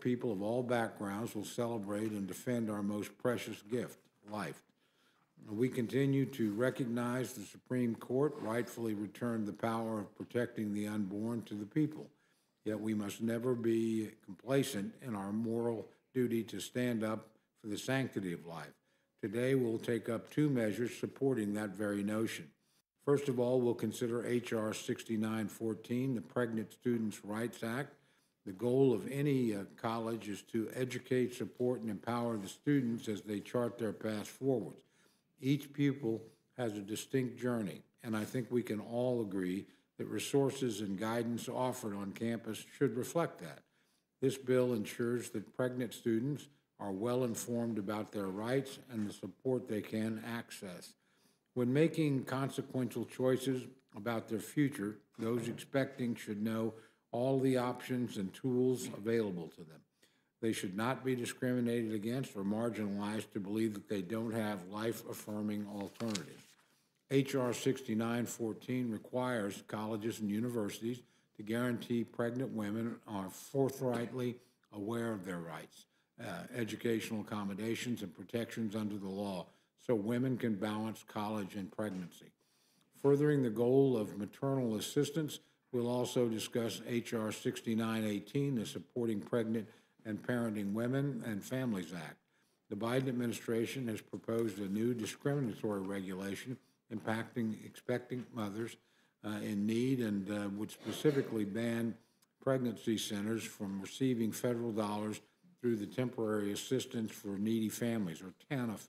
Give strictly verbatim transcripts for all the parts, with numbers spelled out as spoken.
people of all backgrounds will celebrate and defend our most precious gift, life. We continue to recognize the Supreme Court rightfully returned the power of protecting the unborn to the people. Yet we must never be complacent in our moral duty to stand up for the sanctity of life. Today, we'll take up two measures supporting that very notion. First of all, we'll consider H R sixty-nine fourteen, the Pregnant Students' Rights Act. The goal of any uh, college is to educate, support, and empower the students as they chart their path forward. Each pupil has a distinct journey, and I think we can all agree that resources and guidance offered on campus should reflect that. This bill ensures that pregnant students are well informed about their rights and the support they can access. When making consequential choices about their future, those expecting should know all the options and tools available to them. They should not be discriminated against or marginalized to believe that they don't have life-affirming alternatives. H R sixty-nine fourteen requires colleges and universities to guarantee pregnant women are forthrightly aware of their rights, uh, educational accommodations, and protections under the law, so women can balance college and pregnancy. Furthering the goal of maternal assistance, we'll also discuss H R sixty-nine eighteen, the Supporting Pregnant and Parenting Women and Families Act. The Biden administration has proposed a new discriminatory regulation impacting expectant mothers uh, in need and uh, would specifically ban pregnancy centers from receiving federal dollars through the Temporary Assistance for Needy Families, or T A N F,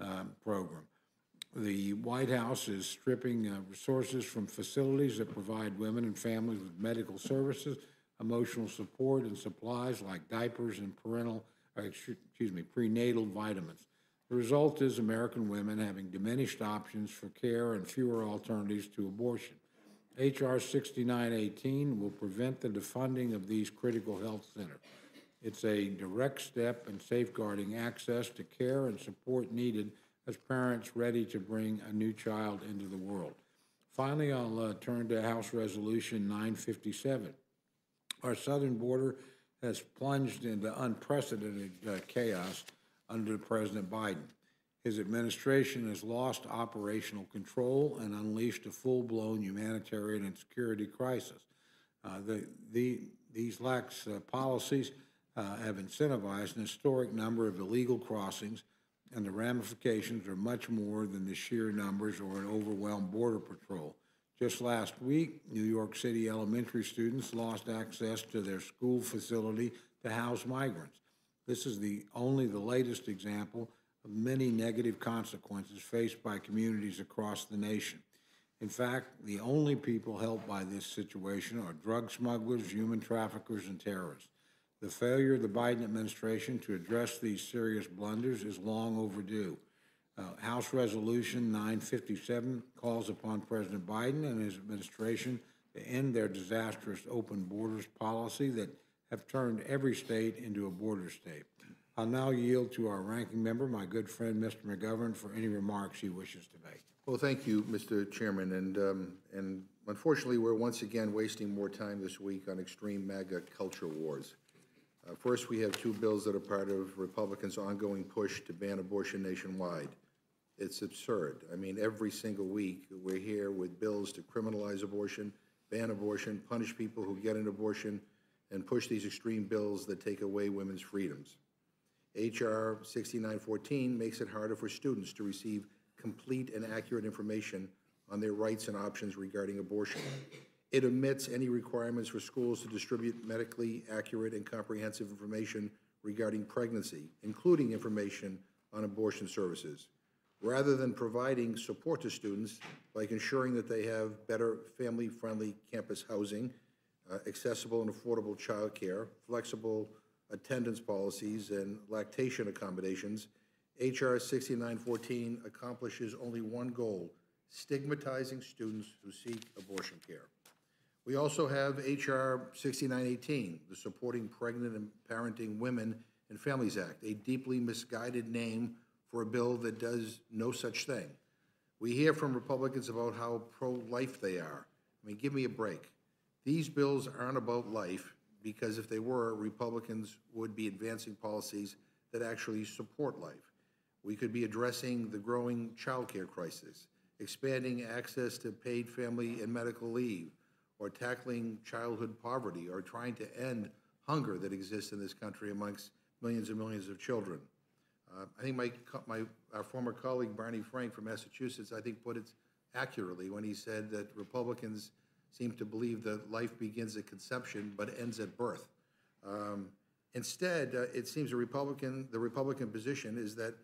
uh, program. The White House is stripping uh, resources from facilities that provide women and families with medical services, emotional support, and supplies like diapers and parental, or excuse me, prenatal vitamins. The result is American women having diminished options for care and fewer alternatives to abortion. H R sixty-nine eighteen will prevent the defunding of these critical health centers. It's a direct step in safeguarding access to care and support needed as parents ready to bring a new child into the world. Finally, I'll uh, turn to House Resolution nine fifty-seven. Our southern border has plunged into unprecedented uh, chaos under President Biden. His administration has lost operational control and unleashed a full-blown humanitarian and security crisis. Uh, the, the, these lax uh, policies uh, have incentivized an historic number of illegal crossings, and the ramifications are much more than the sheer numbers or an overwhelmed border patrol. Just last week, New York City elementary students lost access to their school facility to house migrants. This is the only the latest example of many negative consequences faced by communities across the nation. In fact, the only people helped by this situation are drug smugglers, human traffickers, and terrorists. The failure of the Biden administration to address these serious blunders is long overdue. Uh, House Resolution nine fifty-seven calls upon President Biden and his administration to end their disastrous open borders policy that have turned every state into a border state. I'll now yield to our ranking member, my good friend, Mister McGovern, for any remarks he wishes to make. Well, thank you, Mister Chairman. And, um, and unfortunately, we're once again wasting more time this week on extreme MAGA culture wars. Uh, first, we have two bills that are part of Republicans' ongoing push to ban abortion nationwide. It's absurd. I mean, every single week, we're here with bills to criminalize abortion, ban abortion, punish people who get an abortion, and push these extreme bills that take away women's freedoms. H R sixty-nine fourteen makes it harder for students to receive complete and accurate information on their rights and options regarding abortion. It omits any requirements for schools to distribute medically accurate and comprehensive information regarding pregnancy, including information on abortion services, rather than providing support to students, like ensuring that they have better family-friendly campus housing, Uh, accessible and affordable child care, flexible attendance policies, and lactation accommodations. H R sixty-nine fourteen accomplishes only one goal, stigmatizing students who seek abortion care. We also have H R sixty-nine eighteen, the Supporting Pregnant and Parenting Women and Families Act, a deeply misguided name for a bill that does no such thing. We hear from Republicans about how pro-life they are. I mean, give me a break. These bills aren't about life. because if they were, Republicans would be advancing policies that actually support life. We could be addressing the growing child care crisis, expanding access to paid family and medical leave, or tackling childhood poverty, or trying to end hunger that exists in this country amongst millions and millions of children. Uh, I think my, my, our former colleague, Barney Frank from Massachusetts, I think put it accurately when he said that Republicans seem to believe that life begins at conception but ends at birth. Um, instead, uh, it seems the Republican, the Republican position is that,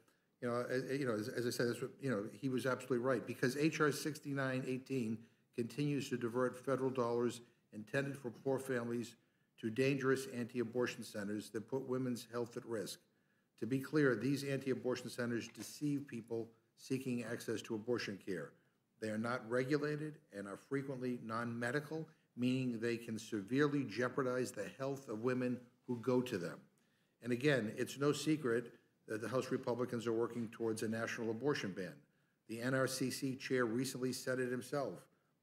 you know, as, you know, as, as I said, that's what, you know, he was absolutely right, because H R sixty-nine eighteen continues to divert federal dollars intended for poor families to dangerous anti-abortion centers that put women's health at risk. To be clear, these anti-abortion centers deceive people seeking access to abortion care. They are not regulated and are frequently non-medical, meaning they can severely jeopardize the health of women who go to them. And again, it's no secret that the House Republicans are working towards a national abortion ban. The N R C C chair recently said it himself.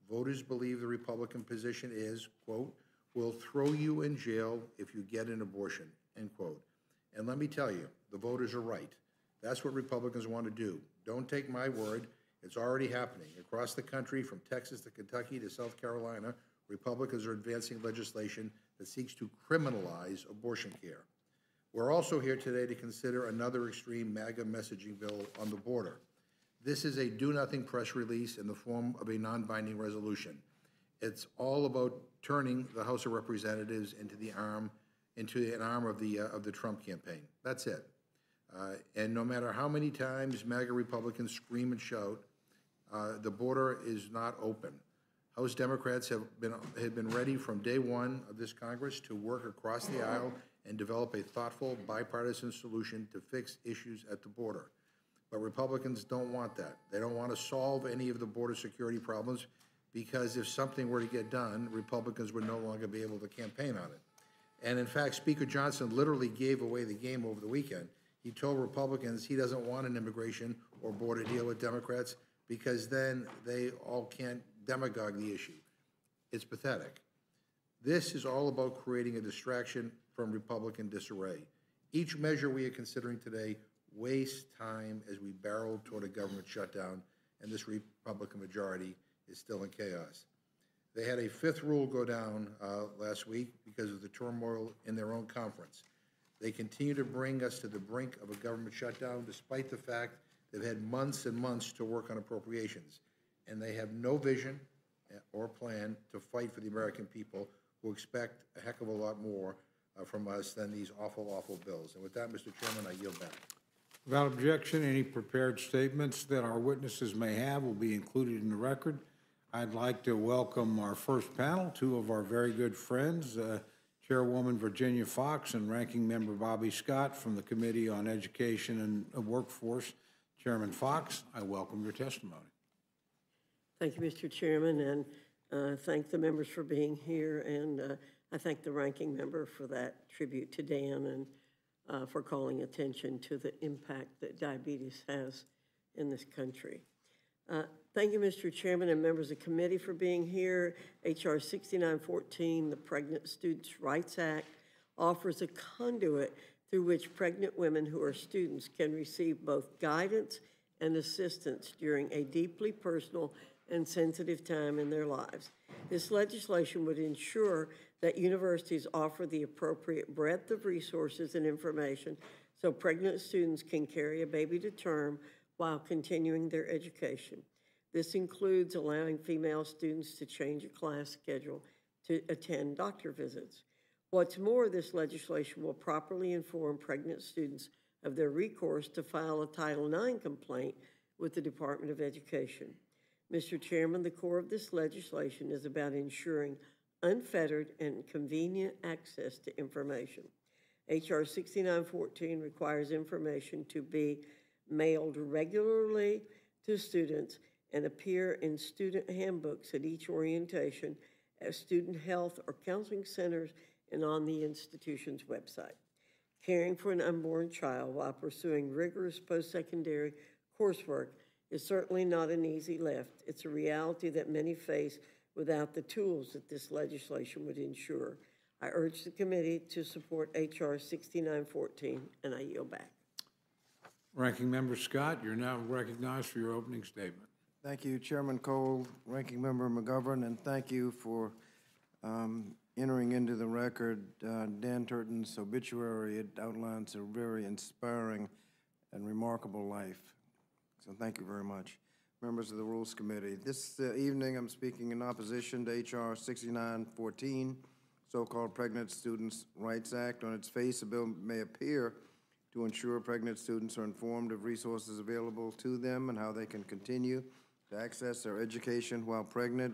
Voters believe the Republican position is, quote, "We'll throw you in jail if you get an abortion," end quote. And let me tell you, the voters are right. That's what Republicans want to do. Don't take my word. It's already happening. Across the country, from Texas to Kentucky to South Carolina, Republicans are advancing legislation that seeks to criminalize abortion care. We're also here today to consider another extreme MAGA messaging bill on the border. This is a do-nothing press release in the form of a non-binding resolution. It's all about turning the House of Representatives into the arm into an arm of the, uh, of the Trump campaign. That's it. Uh, and no matter how many times MAGA Republicans scream and shout, uh, the border is not open. House Democrats have been, have been ready from day one of this Congress to work across the aisle and develop a thoughtful, bipartisan solution to fix issues at the border. But Republicans don't want that. They don't want to solve any of the border security problems, because if something were to get done, Republicans would no longer be able to campaign on it. And in fact, Speaker Johnson literally gave away the game over the weekend. He told Republicans he doesn't want an immigration or border deal with Democrats, because then they all can't demagogue the issue. It's pathetic. This is all about creating a distraction from Republican disarray. Each measure we are considering today wastes time as we barrel toward a government shutdown, and this Republican majority is still in chaos. They had a fifth rule go down uh, last week because of the turmoil in their own conference. They continue to bring us to the brink of a government shutdown, despite the fact they've had months and months to work on appropriations. And they have no vision or plan to fight for the American people, who expect a heck of a lot more uh, from us than these awful, awful bills. And with that, Mister Chairman, I yield back. Without objection, any prepared statements that our witnesses may have will be included in the record. I'd like to welcome our first panel, two of our very good friends, uh, Chairwoman Virginia Foxx and Ranking Member Bobby Scott from the Committee on Education and Workforce. Chairman Foxx, I welcome your testimony. Thank you, Mister Chairman, and uh, thank the members for being here, and uh, I thank the Ranking Member for that tribute to Dan, and uh, for calling attention to the impact that diabetes has in this country. Uh, Thank you, Mister Chairman, and members of committee for being here. H R sixty-nine fourteen, the Pregnant Students' Rights Act, offers a conduit through which pregnant women who are students can receive both guidance and assistance during a deeply personal and sensitive time in their lives. This legislation would ensure that universities offer the appropriate breadth of resources and information so pregnant students can carry a baby to term while continuing their education. This includes allowing female students to change a class schedule to attend doctor visits. What's more, this legislation will properly inform pregnant students of their recourse to file a Title nine complaint with the Department of Education. Mister Chairman, the core of this legislation is about ensuring unfettered and convenient access to information. H R sixty-nine fourteen requires information to be mailed regularly to students and appear in student handbooks at each orientation, at student health or counseling centers, and on the institution's website. Caring for an unborn child while pursuing rigorous post-secondary coursework is certainly not an easy lift. It's a reality that many face without the tools that this legislation would ensure. I urge the committee to support H R sixty-nine fourteen, and I yield back. Ranking Member Scott, you're now recognized for your opening statement. Thank you, Chairman Cole, Ranking Member McGovern, and thank you for um, entering into the record uh, Dan Turton's obituary. It outlines a very inspiring and remarkable life. So thank you very much. Members of the Rules Committee, this uh, evening I'm speaking in opposition to H R sixty-nine fourteen, so-called Pregnant Students' Rights Act. On its face, a bill may appear to ensure pregnant students are informed of resources available to them and how they can continue to access their education while pregnant.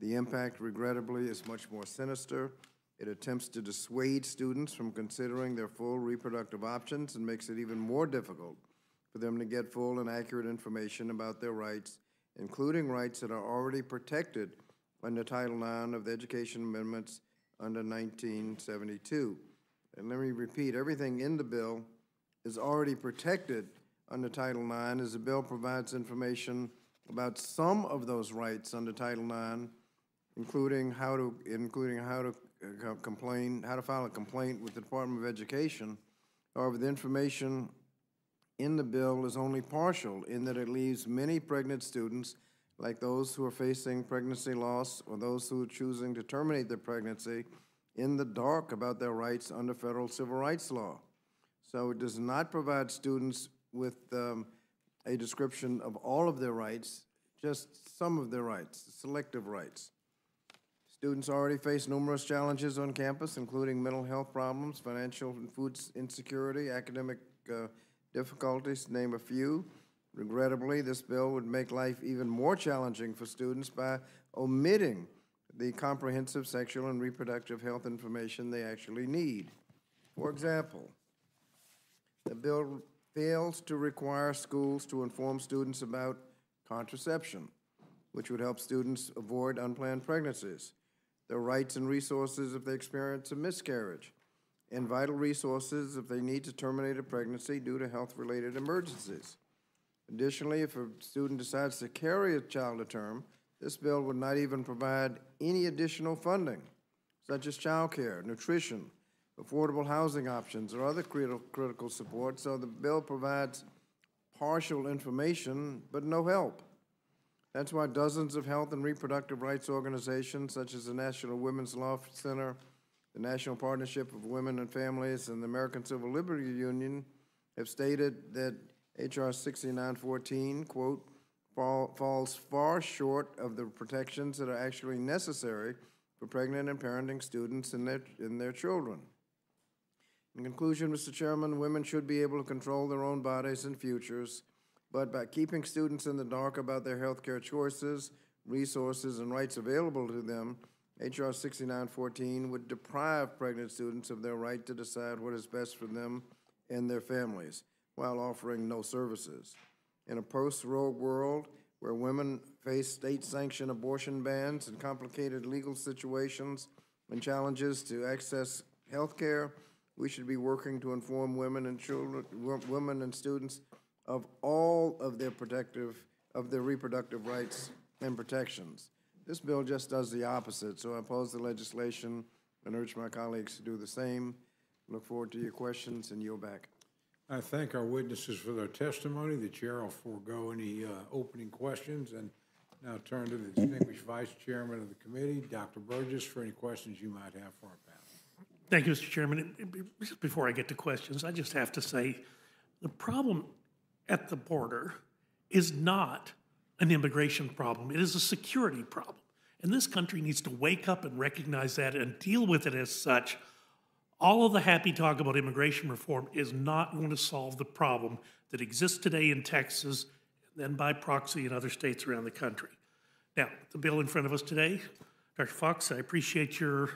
The impact, regrettably, is much more sinister. It attempts to dissuade students from considering their full reproductive options and makes it even more difficult for them to get full and accurate information about their rights, including rights that are already protected under Title nine of the Education Amendments under nineteen seventy-two. And let me repeat, everything in the bill is already protected under Title nine, as the bill provides information about some of those rights under Title nine, including how to, including how to uh, complain, how to file a complaint with the Department of Education. However, the information in the bill is only partial in that it leaves many pregnant students, like those who are facing pregnancy loss or those who are choosing to terminate their pregnancy, in the dark about their rights under federal civil rights law. So it does not provide students with um, a description of all of their rights, just some of their rights, selective rights. Students already face numerous challenges on campus, including mental health problems, financial and food insecurity, academic uh, difficulties, to name a few. Regrettably, this bill would make life even more challenging for students by omitting the comprehensive sexual and reproductive health information they actually need. For example, the bill fails to require schools to inform students about contraception, which would help students avoid unplanned pregnancies, their rights and resources if they experience a miscarriage, and vital resources if they need to terminate a pregnancy due to health-related emergencies. Additionally, if a student decides to carry a child to term, this bill would not even provide any additional funding, such as child care, nutrition, affordable housing options, or other critical critical support. So the bill provides partial information, but no help. That's why dozens of health and reproductive rights organizations, such as the National Women's Law Center, the National Partnership of Women and Families, and the American Civil Liberties Union, have stated that H R sixty-nine fourteen, quote, falls far short of the protections that are actually necessary for pregnant and parenting students and their, and their children. In conclusion, Mister Chairman, women should be able to control their own bodies and futures, but by keeping students in the dark about their health care choices, resources, and rights available to them, H R sixty-nine fourteen would deprive pregnant students of their right to decide what is best for them and their families, while offering no services. In a post-Roe world where women face state-sanctioned abortion bans and complicated legal situations and challenges to access health care, we should be working to inform women and children, women and students of all of their protective, of their reproductive rights and protections. This bill just does the opposite, so I oppose the legislation and urge my colleagues to do the same. Look forward to your questions and yield back. I thank our witnesses for their testimony. The chair will forego any uh, opening questions and now turn to the distinguished vice chairman of the committee, Doctor Burgess, for any questions you might have for our panel. Thank you, Mister Chairman. Just before I get to questions, I just have to say the problem at the border is not an immigration problem. It is a security problem. And this country needs to wake up and recognize that and deal with it as such. All of the happy talk about immigration reform is not going to solve the problem that exists today in Texas and then by proxy in other states around the country. Now, the bill in front of us today, Doctor Foxx, I appreciate your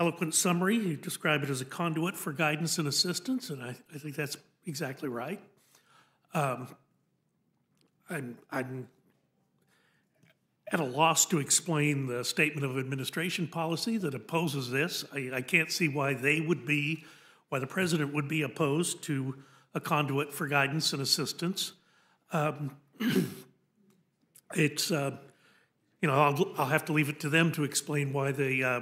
eloquent summary. You describe it as a conduit for guidance and assistance, and I, I think that's exactly right. Um, I'm, I'm at a loss to explain the statement of administration policy that opposes this. I, I can't see why they would be, why the president would be opposed to a conduit for guidance and assistance. Um, it's, uh, you know, I'll, I'll have to leave it to them to explain why the uh,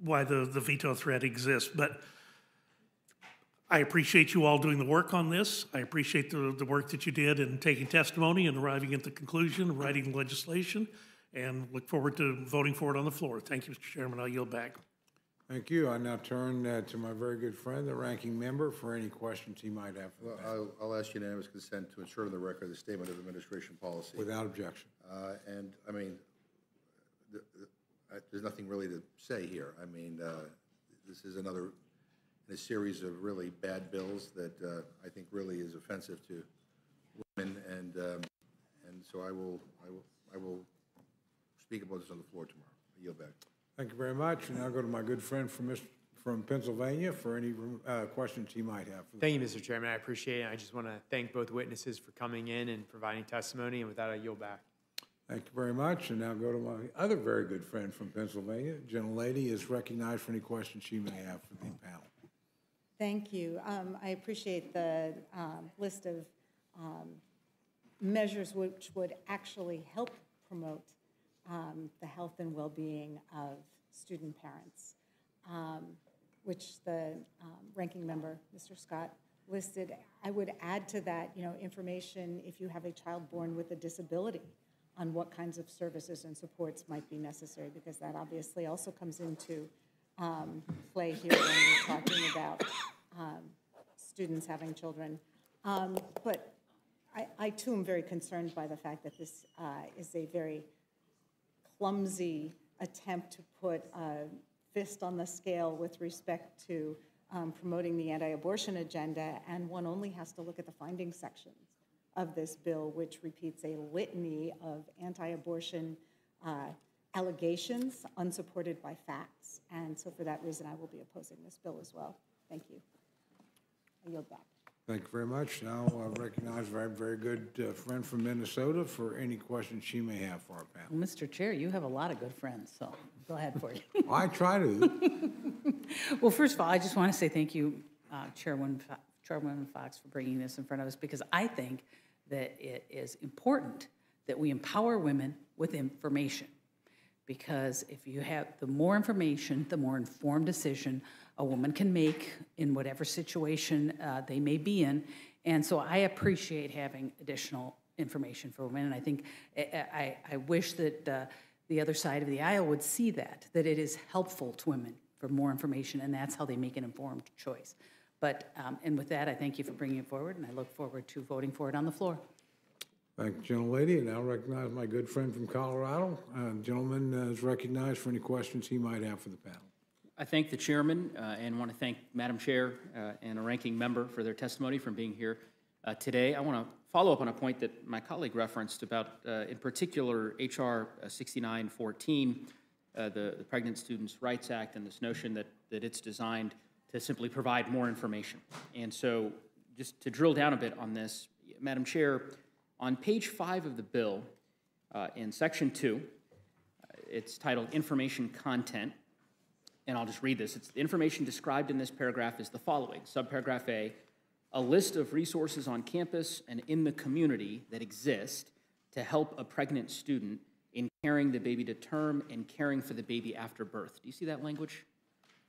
why the, the veto threat exists. But I appreciate you all doing the work on this. I appreciate the, the work that you did in taking testimony and arriving at the conclusion, writing legislation, and look forward to voting for it on the floor. Thank you, Mister Chairman. I'll yield back. Thank you. I now turn uh, to my very good friend, the ranking member, for any questions he might have. Well, I'll, I'll ask unanimous consent to insert on the record the statement of administration policy. Without objection. Uh, and, I mean, the, the, uh, there's nothing really to say here. I mean, uh, this is another in a series of really bad bills that uh, I think really is offensive to women. And um, and so I will, I will, I will speak about this on the floor tomorrow. I yield back. Thank you very much. And I'll go to my good friend from, from Pennsylvania for any uh, questions he might have. Thank you, Mister Chairman. I appreciate it. I just want to thank both witnesses for coming in and providing testimony. And with that, I yield back. Thank you very much. And now go to my other very good friend from Pennsylvania. Gentlelady is recognized for any questions she may have for the panel. Thank you. Um, I appreciate the um, list of um, measures which would actually help promote Um, the health and well-being of student parents, um, which the um, ranking member, Mister Scott, listed. I would add to that, you know, information if you have a child born with a disability on what kinds of services and supports might be necessary, because that obviously also comes into um, play here when we're talking about um, students having children. Um, but I, I, too, am very concerned by the fact that this uh, is a very clumsy attempt to put a fist on the scale with respect to um, promoting the anti-abortion agenda, and one only has to look at the findings sections of this bill, which repeats a litany of anti-abortion uh, allegations unsupported by facts. And so for that reason, I will be opposing this bill as well. Thank you. I yield back. Thank you very much. Now I recognize our very good uh, friend from Minnesota for any questions she may have for our panel. Mister Chair, you have a lot of good friends, so go ahead for you. I try to. Well, first of all, I just want to say thank you, uh, Chairwoman, Fo Chairwoman Foxx, for bringing this in front of us, because I think that it is important that we empower women with information, because if you have the more information, the more informed decision a woman can make in whatever situation uh, they may be in. And so I appreciate having additional information for women. And I think I, I, I wish that uh, the other side of the aisle would see that, that it is helpful to women for more information, and that's how they make an informed choice. But, um, and with that, I thank you for bringing it forward, and I look forward to voting for it on the floor. Thank you, gentlelady. And I'll recognize my good friend from Colorado. Uh, gentleman uh, is recognized for any questions he might have for the panel. I thank the chairman uh, and want to thank Madam Chair uh, and a ranking member for their testimony from being here uh, today. I want to follow up on a point that my colleague referenced about, uh, in particular, H R sixty-nine fourteen, uh, the, the Pregnant Students' Rights Act, and this notion that, that it's designed to simply provide more information. And so just to drill down a bit on this, Madam Chair, on page five of the bill, uh, in section two, it's titled Information Content. And I'll just read this. It's the information described in this paragraph is the following. Subparagraph A, a list of resources on campus and in the community that exist to help a pregnant student in carrying the baby to term and caring for the baby after birth. Do you see that language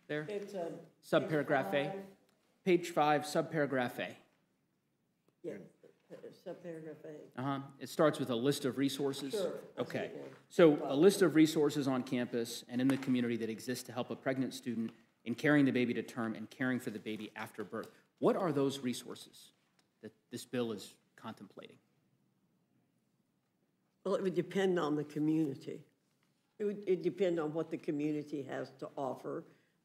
there? It's a... Subparagraph A. Page five, subparagraph A. Yeah, subparagraph A. Uh-huh. It starts with a list of resources? Sure. Okay. So a list of resources on campus and in the community that exist to help a pregnant student in carrying the baby to term and caring for the baby after birth. What are those resources that this bill is contemplating? Well, it would depend on the community. It would it'd depend on what the community has to offer.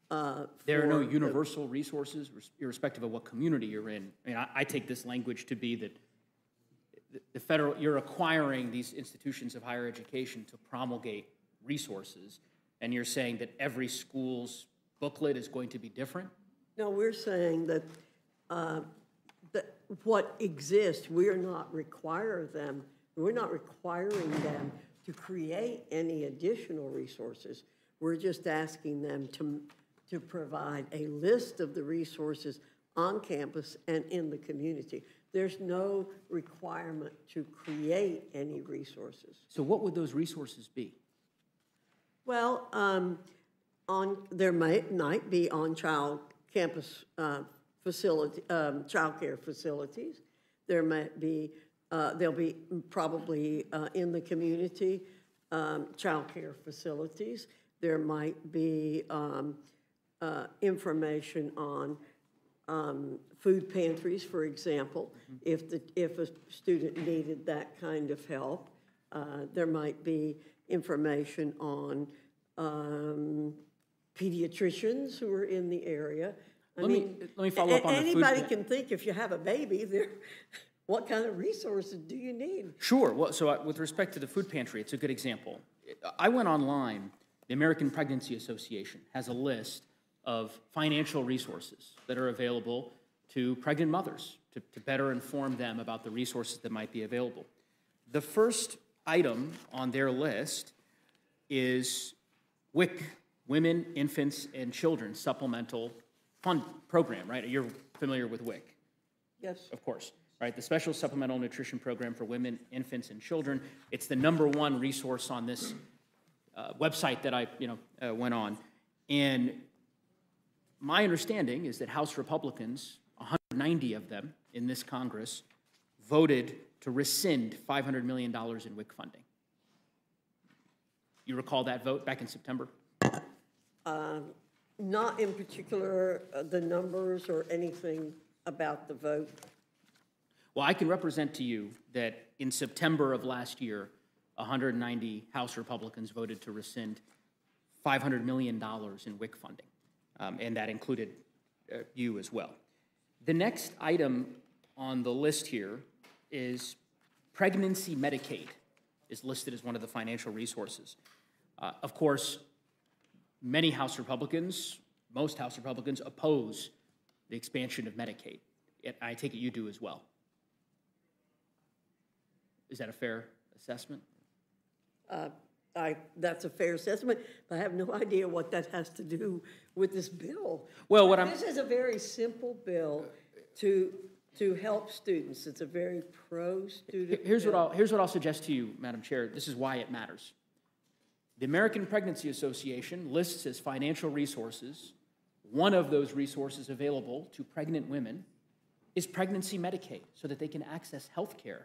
Uh, there are no universal the, resources, irrespective of what community you're in. I mean, I, I take this language to be that the, the federal, you're acquiring these institutions of higher education to promulgate resources, and you're saying that every school's booklet is going to be different? No, we're saying that, uh, that what exists, we're not require them, we're not requiring them to create any additional resources. We're just asking them to to provide a list of the resources on campus and in the community. There's no requirement to create any resources. So what would those resources be? Well, um, on there might, might be on-child campus uh, facility, um, child care facilities. There might be, uh, there'll be probably uh, in the community um, child care facilities. There might be um, uh, information on Um, food pantries, for example, mm-hmm. if the if a student needed that kind of help, uh, there might be information on um, pediatricians who are in the area. I let mean, me let me follow up on anybody the Anybody can think if you have a baby, there. What kind of resources do you need? Sure. Well, so I, with respect to the food pantry, it's a good example. I went online. The American Pregnancy Association has a list of financial resources that are available to pregnant mothers to, to better inform them about the resources that might be available. The first item on their list is W I C, Women, Infants, and Children Supplemental Fund Program, right? You're familiar with W I C? Yes. Of course, right? The Special Supplemental Nutrition Program for Women, Infants, and Children. It's the number one resource on this uh, website that I you know, uh, went on. And my understanding is that House Republicans, one hundred ninety of them in this Congress, voted to rescind five hundred million dollars in W I C funding. You recall that vote back in September? Uh, not in particular uh, the numbers or anything about the vote. Well, I can represent to you that in September of last year, one hundred ninety House Republicans voted to rescind five hundred million dollars in W I C funding. Um, and that included uh, you as well. The next item on the list here is pregnancy Medicaid is listed as one of the financial resources. Uh, of course, many House Republicans, most House Republicans oppose the expansion of Medicaid. It, I take it you do as well. Is that a fair assessment? Uh I, that's a fair assessment, but I have no idea what that has to do with this bill. Well, what I'm this is a very simple bill to to help students. It's a very pro-student. Here's bill. what I'll here's what I'll suggest to you, Madam Chair. This is why it matters. The American Pregnancy Association lists as financial resources, one of those resources available to pregnant women is pregnancy Medicaid, so that they can access health care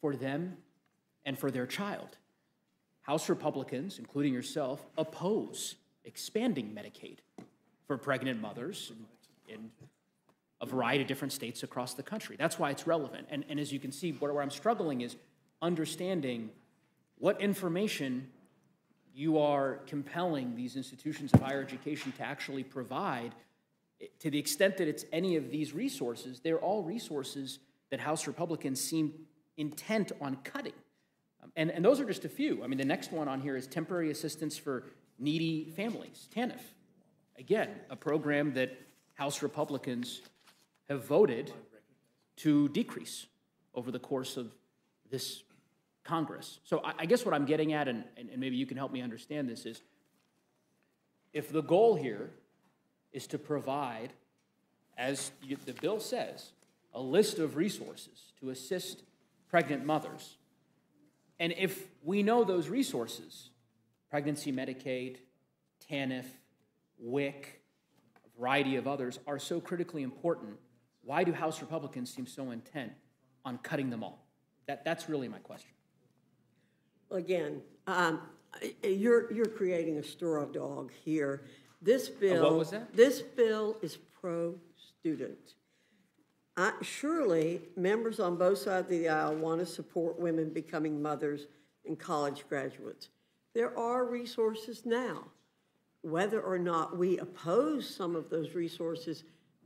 for them and for their child. House Republicans, including yourself, oppose expanding Medicaid for pregnant mothers in a variety of different states across the country. That's why it's relevant. And, and as you can see, where, where I'm struggling is understanding what information you are compelling these institutions of higher education to actually provide. To the extent that it's any of these resources, they're all resources that House Republicans seem intent on cutting. And, and those are just a few. I mean, the next one on here is temporary assistance for needy families, T A N F. Again, a program that House Republicans have voted to decrease over the course of this Congress. So I, I guess what I'm getting at, and, and, and maybe you can help me understand this, is if the goal here is to provide, as you, the bill says, a list of resources to assist pregnant mothers, and if we know those resources, pregnancy Medicaid, T A N F, W I C, a variety of others, are so critically important, why do House Republicans seem so intent on cutting them all? That, that's really my question. Again, um, you're, you're creating a straw dog here. This bill, uh, what was that? This bill is pro-student. I, surely, members on both sides of the aisle want to support women becoming mothers and college graduates. There are resources now. Whether or not we oppose some of those resources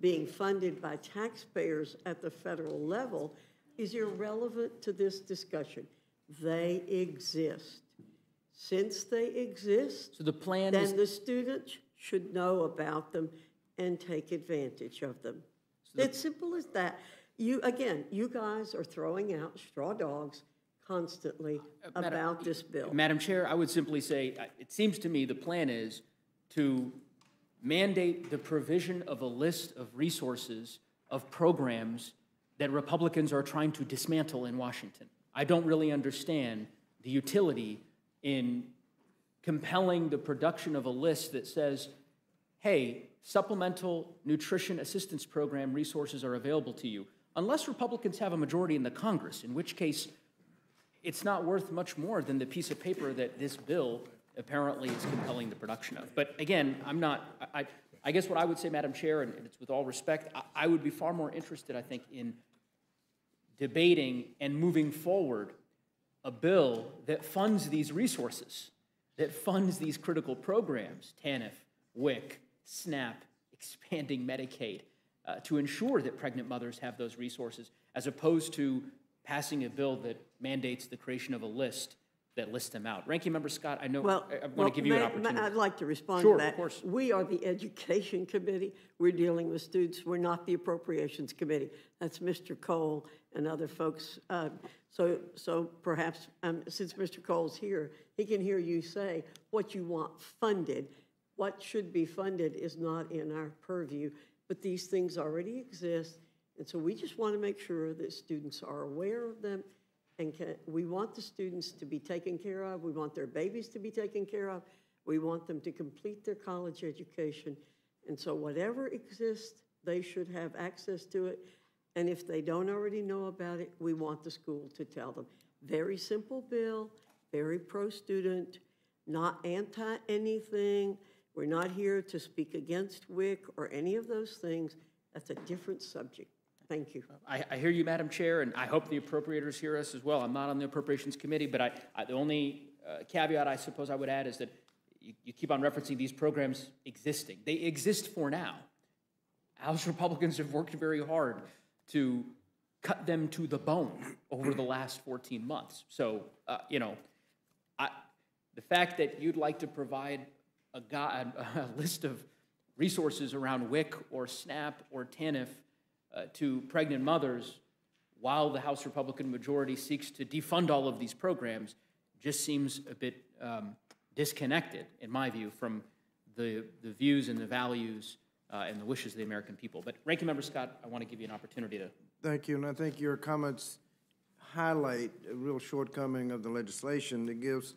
being funded by taxpayers at the federal level is irrelevant to this discussion. They exist. Since they exist, so the plan then is the students should know about them and take advantage of them. It's simple as that. You again, you guys are throwing out straw dogs constantly uh, about Madam, this bill. Madam Chair, I would simply say it seems to me the plan is to mandate the provision of a list of resources of programs that Republicans are trying to dismantle in Washington. I don't really understand the utility in compelling the production of a list that says, hey, supplemental nutrition assistance program resources are available to you, unless Republicans have a majority in the Congress, in which case it's not worth much more than the piece of paper that this bill apparently is compelling the production of. But again, I'm not, I, I guess what I would say, Madam Chair, and it's with all respect, I, I would be far more interested, I think, in debating and moving forward a bill that funds these resources, that funds these critical programs, T A N F, W I C, SNAP, expanding Medicaid, uh, to ensure that pregnant mothers have those resources, as opposed to passing a bill that mandates the creation of a list that lists them out. Ranking Member Scott, I know well, I, I want well, to give you an opportunity. I'd like to respond sure, to that. Of course. We are the Education Committee. We're dealing with students. We're not the Appropriations Committee. That's Mister Cole and other folks. Uh, so, so perhaps um, since Mister Cole's here, he can hear you say what you want funded. What should be funded is not in our purview, but these things already exist. And so we just want to make sure that students are aware of them. And can, we want the students to be taken care of. We want their babies to be taken care of. We want them to complete their college education. And so whatever exists, they should have access to it. And if they don't already know about it, we want the school to tell them. Very simple bill, very pro-student, not anti-anything. We're not here to speak against W I C or any of those things. That's a different subject. Thank you. I, I hear you, Madam Chair, and I hope the appropriators hear us as well. I'm not on the Appropriations Committee, but I, I, the only uh, caveat I suppose I would add is that you, you keep on referencing these programs existing. They exist for now. House Republicans have worked very hard to cut them to the bone over the last fourteen months. So, uh, you know, I, the fact that you'd like to provide a, guide, a list of resources around W I C or SNAP or T A N F Uh, to pregnant mothers, while the House Republican majority seeks to defund all of these programs, just seems a bit um, disconnected, in my view, from the, the views and the values uh, and the wishes of the American people. But Ranking Member Scott, I want to give you an opportunity to... Thank you, and I think your comments highlight a real shortcoming of the legislation that gives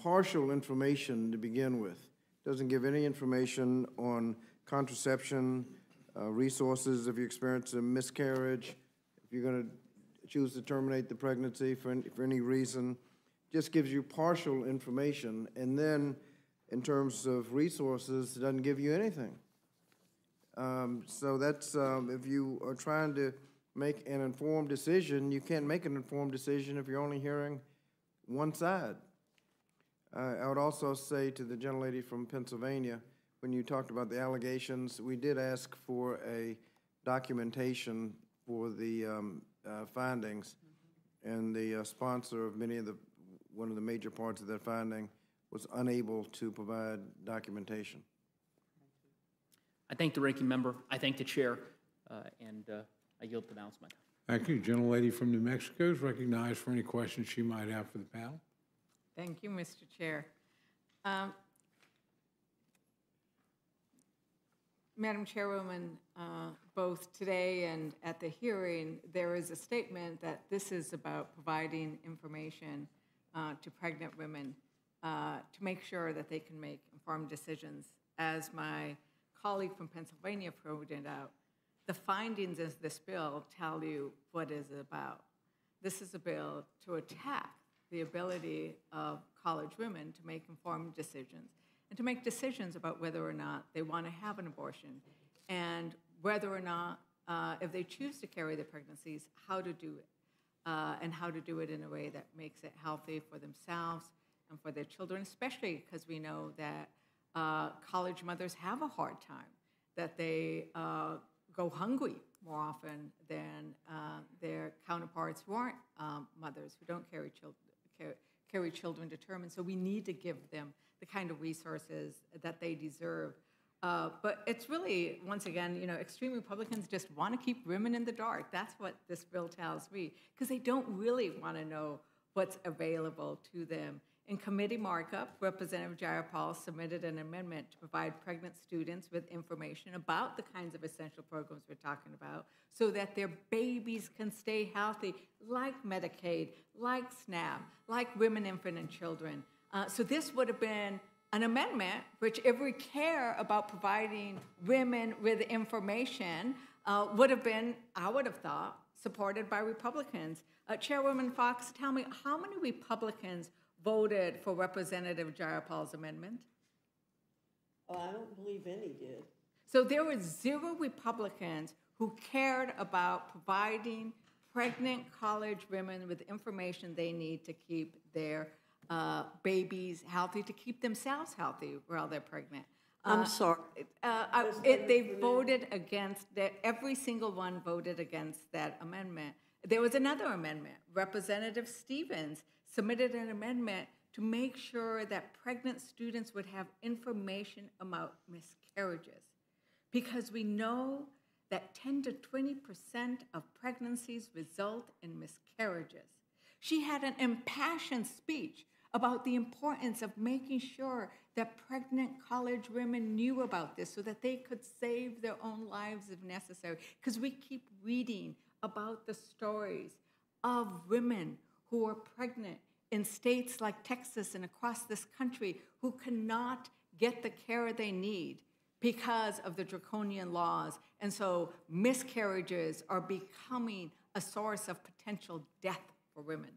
partial information to begin with. It doesn't give any information on contraception, Uh, resources if you experience a miscarriage, if you're going to choose to terminate the pregnancy for any, for any reason. Just gives you partial information, and then in terms of resources, it doesn't give you anything. Um, so that's, um, if you are trying to make an informed decision, you can't make an informed decision if you're only hearing one side. Uh, I would also say to the gentlelady from Pennsylvania, when you talked about the allegations, we did ask for a documentation for the um, uh, findings, mm-hmm. and the uh, sponsor of many of the, one of the major parts of that finding was unable to provide documentation. I thank the ranking member. I thank the chair, uh, and uh, I yield the balance of my time. Thank you. Gentlelady from New Mexico is recognized for any questions she might have for the panel. Thank you, Mister Chair. Um, Madam Chairwoman, uh, both today and at the hearing, there is a statement that this is about providing information uh, to pregnant women uh, to make sure that they can make informed decisions. As my colleague from Pennsylvania pointed out, the findings of this bill tell you what it is about. This is a bill to attack the ability of college women to make informed decisions, and to make decisions about whether or not they want to have an abortion, and whether or not, uh, if they choose to carry their pregnancies, how to do it, uh, and how to do it in a way that makes it healthy for themselves and for their children, especially because we know that uh, college mothers have a hard time, that they uh, go hungry more often than uh, their counterparts who aren't um, mothers, who don't carry children, carry, carry children to term. And so we need to give them the kind of resources that they deserve. Uh, but it's really, once again, you know, extreme Republicans just want to keep women in the dark. That's what this bill tells me, because they don't really want to know what's available to them In committee markup, Representative Jayapal submitted an amendment to provide pregnant students with information about the kinds of essential programs we're talking about so that their babies can stay healthy, like Medicaid, like SNAP, like women, infant, and children. Uh, so this would have been an amendment which, if we care about providing women with information, uh, would have been, I would have thought, supported by Republicans. Uh, Chairwoman Foxx, tell me, how many Republicans voted for Representative Jayapal's amendment? Oh, I don't believe any did. So there were zero Republicans who cared about providing pregnant college women with information they need to keep their uh, babies healthy, to keep themselves healthy while they're pregnant. Uh, I'm sorry. Uh, I, it, they voted against that. Every single one voted against that amendment. There was another amendment. Representative Stevens submitted an amendment to make sure that pregnant students would have information about miscarriages, because we know that ten to twenty percent of pregnancies result in miscarriages. She had an impassioned speech about the importance of making sure that pregnant college women knew about this so that they could save their own lives if necessary, because we keep reading about the stories of women who are pregnant in states like Texas and across this country who cannot get the care they need because of the draconian laws. And so miscarriages are becoming a source of potential death for women.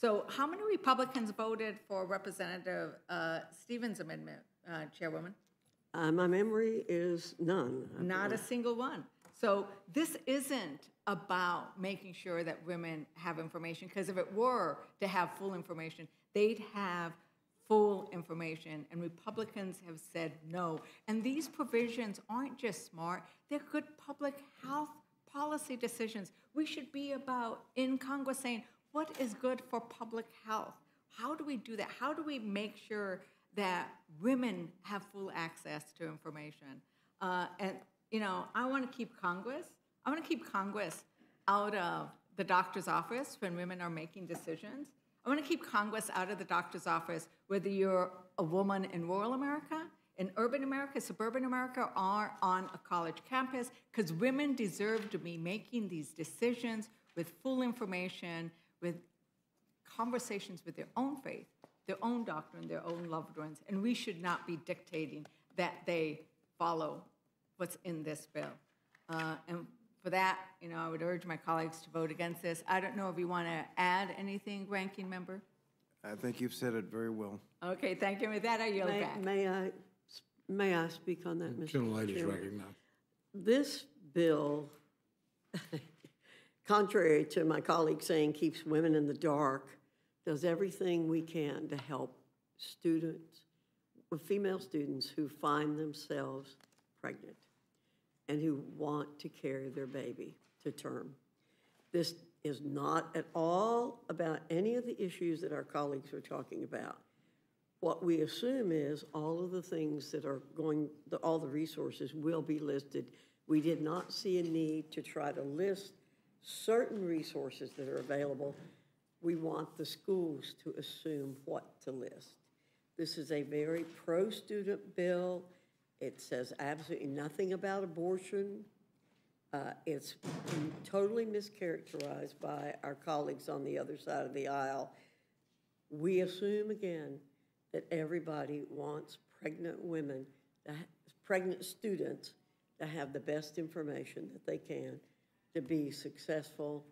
So how many Republicans voted for Representative uh, Stevens' amendment, uh, Chairwoman? Uh, my memory is none. Not a single one. So this isn't about making sure that women have information, because if it were to have full information, they'd have full information, and Republicans have said no. And these provisions aren't just smart, they're good public health policy decisions. We should be about, in Congress, saying, what is good for public health? How do we do that? How do we make sure that women have full access to information? Uh, and, you know, I want to keep Congress I want to keep Congress out of the doctor's office when women are making decisions. I want to keep Congress out of the doctor's office, whether you're a woman in rural America, in urban America, suburban America, or on a college campus, because women deserve to be making these decisions with full information, with conversations with their own faith, their own doctrine, their own loved ones, and we should not be dictating that they follow what's in this bill. Uh, and For that, you know, I would urge my colleagues to vote against this. I don't know if you want to add anything, Ranking Member. I think you've said it very well. Okay, thank you. With that, I yield may, back. May I, may I speak on that, Mister General Chairman? Ladies recognized. This bill, contrary to my colleague saying keeps women in the dark, does everything we can to help students, female students who find themselves pregnant and who want to carry their baby to term. This is not at all about any of the issues that our colleagues are talking about. What we assume is all of the things that are going, the, all the resources will be listed. We did not see a need to try to list certain resources that are available. We want the schools to assume what to list. This is a very pro-student bill. It says absolutely nothing about abortion. Uh, it's totally mischaracterized by our colleagues on the other side of the aisle. We assume, again, that everybody wants pregnant women, pregnant students, to have the best information that they can to be successful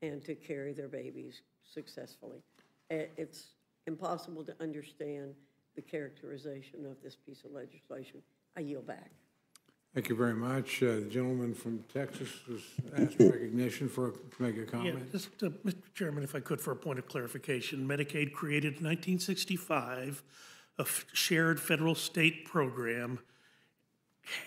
and to carry their babies successfully. It's impossible to understand the characterization of this piece of legislation. I yield back. Thank you very much. Uh, the gentleman from Texas was asked recognition for a, make a comment. Yeah, just, uh, Mister Chairman, if I could, for a point of clarification, Medicaid created in nineteen sixty-five a shared federal-state program,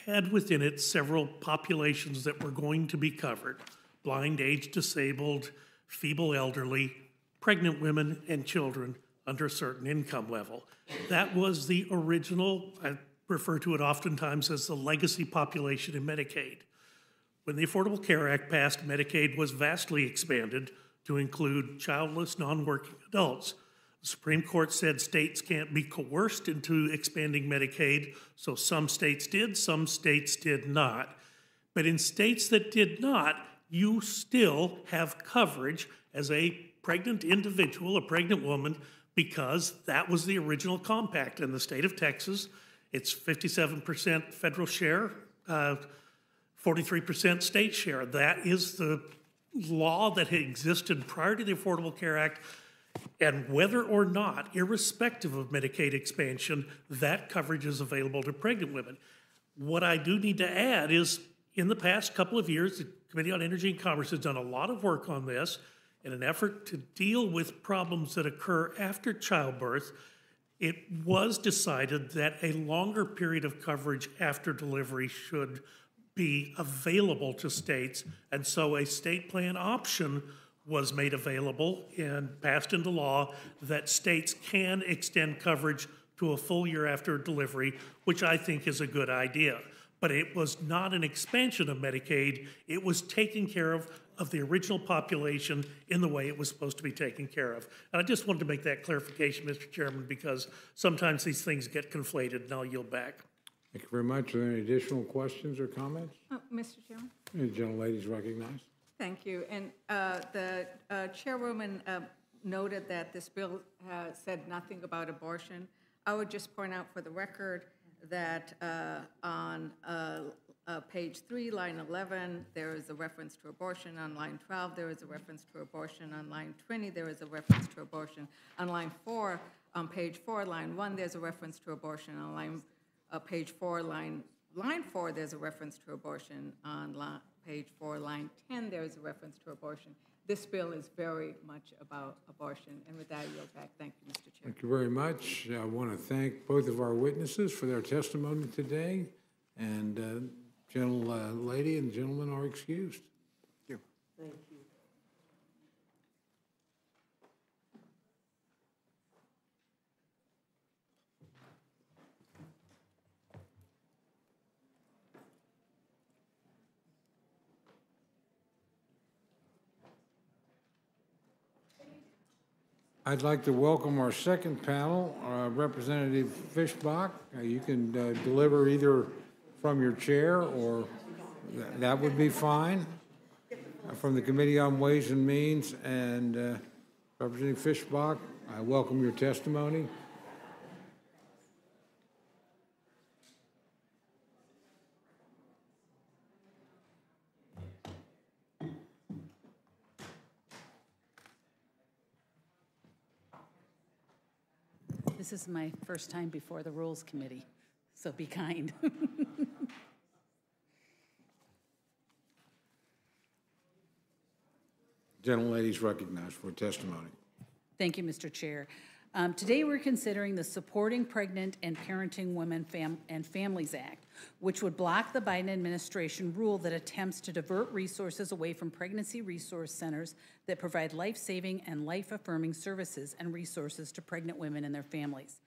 had within it several populations that were going to be covered: blind, aged, disabled, feeble elderly, pregnant women, and children under a certain income level. That was the original, I refer to it oftentimes as the legacy population in Medicaid. When the Affordable Care Act passed, Medicaid was vastly expanded to include childless, non-working adults. The Supreme Court said states can't be coerced into expanding Medicaid, so some states did, some states did not. But in states that did not, you still have coverage as a pregnant individual, a pregnant woman, because that was the original compact in the state of Texas. It's fifty-seven percent federal share, uh, forty-three percent state share. That is the law that had existed prior to the Affordable Care Act. And whether or not, irrespective of Medicaid expansion, that coverage is available to pregnant women. What I do need to add is, in the past couple of years, the Committee on Energy and Commerce has done a lot of work on this in an effort to deal with problems that occur after childbirth. It was decided that a longer period of coverage after delivery should be available to states, and so a state plan option was made available and passed into law that states can extend coverage to a full year after delivery, which I think is a good idea. But it was not an expansion of Medicaid. It was taking care of, of the original population in the way it was supposed to be taken care of. And I just wanted to make that clarification, Mister Chairman, because sometimes these things get conflated, and I'll yield back. Thank you very much. Are there any additional questions or comments? Oh, Mister Chairman. The gentlelady is recognized. Thank you. And uh, the uh, chairwoman uh, noted that this bill uh, said nothing about abortion. I would just point out for the record that uh, on uh, uh, page three, line eleven, there is a reference to abortion. On line twelve, there is a reference to abortion. On line twenty, there is a reference to abortion. On line four, on page four, line one, there's a reference to abortion. On line, uh, page four, line line four, there's a reference to abortion. On line, page four, line ten, there is a reference to abortion. This bill is very much about abortion. And with that, I yield back. Thank you, Mister Chair. Thank you very much. I want to thank both of our witnesses for their testimony today. And uh, gentle uh, lady and gentlemen are excused. Thank you. Thank you. I'd like to welcome our second panel, uh, Representative Fischbach. Uh, you can uh, deliver either from your chair or th that would be fine, uh, from the Committee on Ways and Means. And uh, Representative Fischbach, I welcome your testimony. This is my first time before the Rules Committee, so be kind. Gentlelady is recognized for testimony. Thank you, Mister Chair. Um, today we're considering the Supporting Pregnant and Parenting Women Fam and Families Act, which would block the Biden administration rule that attempts to divert resources away from pregnancy resource centers that provide life-saving and life-affirming services and resources to pregnant women and their families.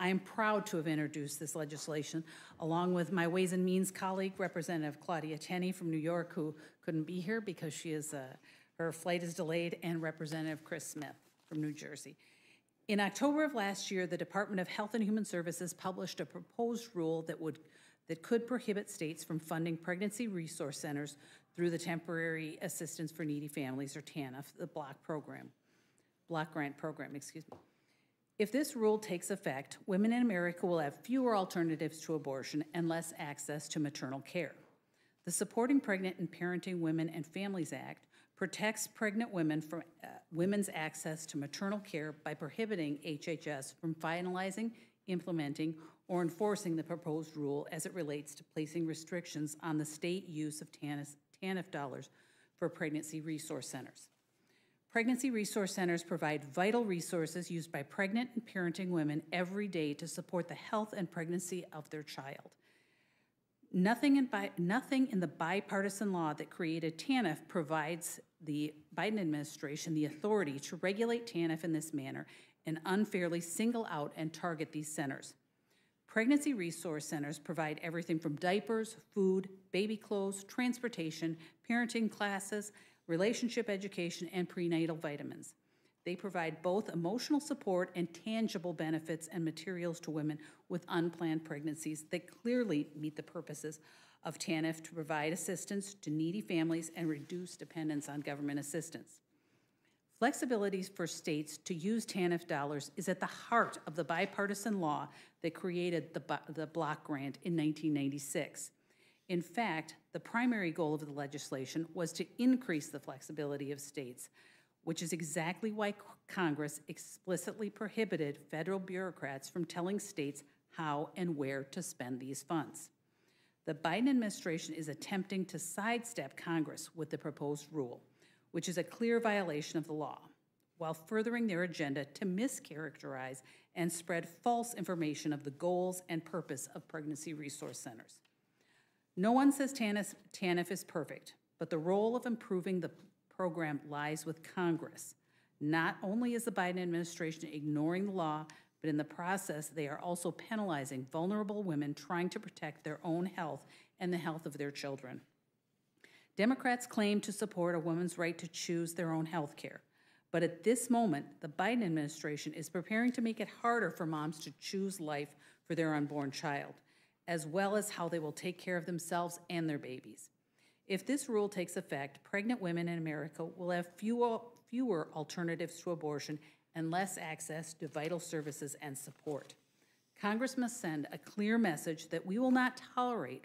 I am proud to have introduced this legislation, along with my Ways and Means colleague, Representative Claudia Tenney from New York, who couldn't be here because she is, uh, her flight is delayed, and Representative Chris Smith from New Jersey. In October of last year, the Department of Health and Human Services published a proposed rule that would that could prohibit states from funding pregnancy resource centers through the Temporary Assistance for Needy Families, or T A N F, the block program, block grant program, excuse me. If this rule takes effect, women in America will have fewer alternatives to abortion and less access to maternal care. The Supporting Pregnant and Parenting Women and Families Act protects pregnant women from uh, women's access to maternal care by prohibiting H H S from finalizing, implementing, or enforcing the proposed rule as it relates to placing restrictions on the state use of T A N F dollars for pregnancy resource centers. Pregnancy resource centers provide vital resources used by pregnant and parenting women every day to support the health and pregnancy of their child. Nothing in, bi nothing in the bipartisan law that created T A N F provides the Biden administration the authority to regulate T A N F in this manner and unfairly single out and target these centers. Pregnancy resource centers provide everything from diapers, food, baby clothes, transportation, parenting classes, relationship education, and prenatal vitamins. They provide both emotional support and tangible benefits and materials to women with unplanned pregnancies that clearly meet the purposes of T A N F to provide assistance to needy families and reduce dependence on government assistance. Flexibility for states to use T A N F dollars is at the heart of the bipartisan law that created the, the block grant in nineteen ninety-six. In fact, the primary goal of the legislation was to increase the flexibility of states, which is exactly why Congress explicitly prohibited federal bureaucrats from telling states how and where to spend these funds. The Biden administration is attempting to sidestep Congress with the proposed rule, which is a clear violation of the law, while furthering their agenda to mischaracterize and spread false information of the goals and purpose of pregnancy resource centers. No one says T A N F is perfect, but the role of improving the program lies with Congress. Not only is the Biden administration ignoring the law, but in the process, they are also penalizing vulnerable women trying to protect their own health and the health of their children. Democrats claim to support a woman's right to choose their own health care. But at this moment, the Biden administration is preparing to make it harder for moms to choose life for their unborn child, as well as how they will take care of themselves and their babies. If this rule takes effect, pregnant women in America will have fewer, fewer alternatives to abortion and less access to vital services and support. Congress must send a clear message that we will not tolerate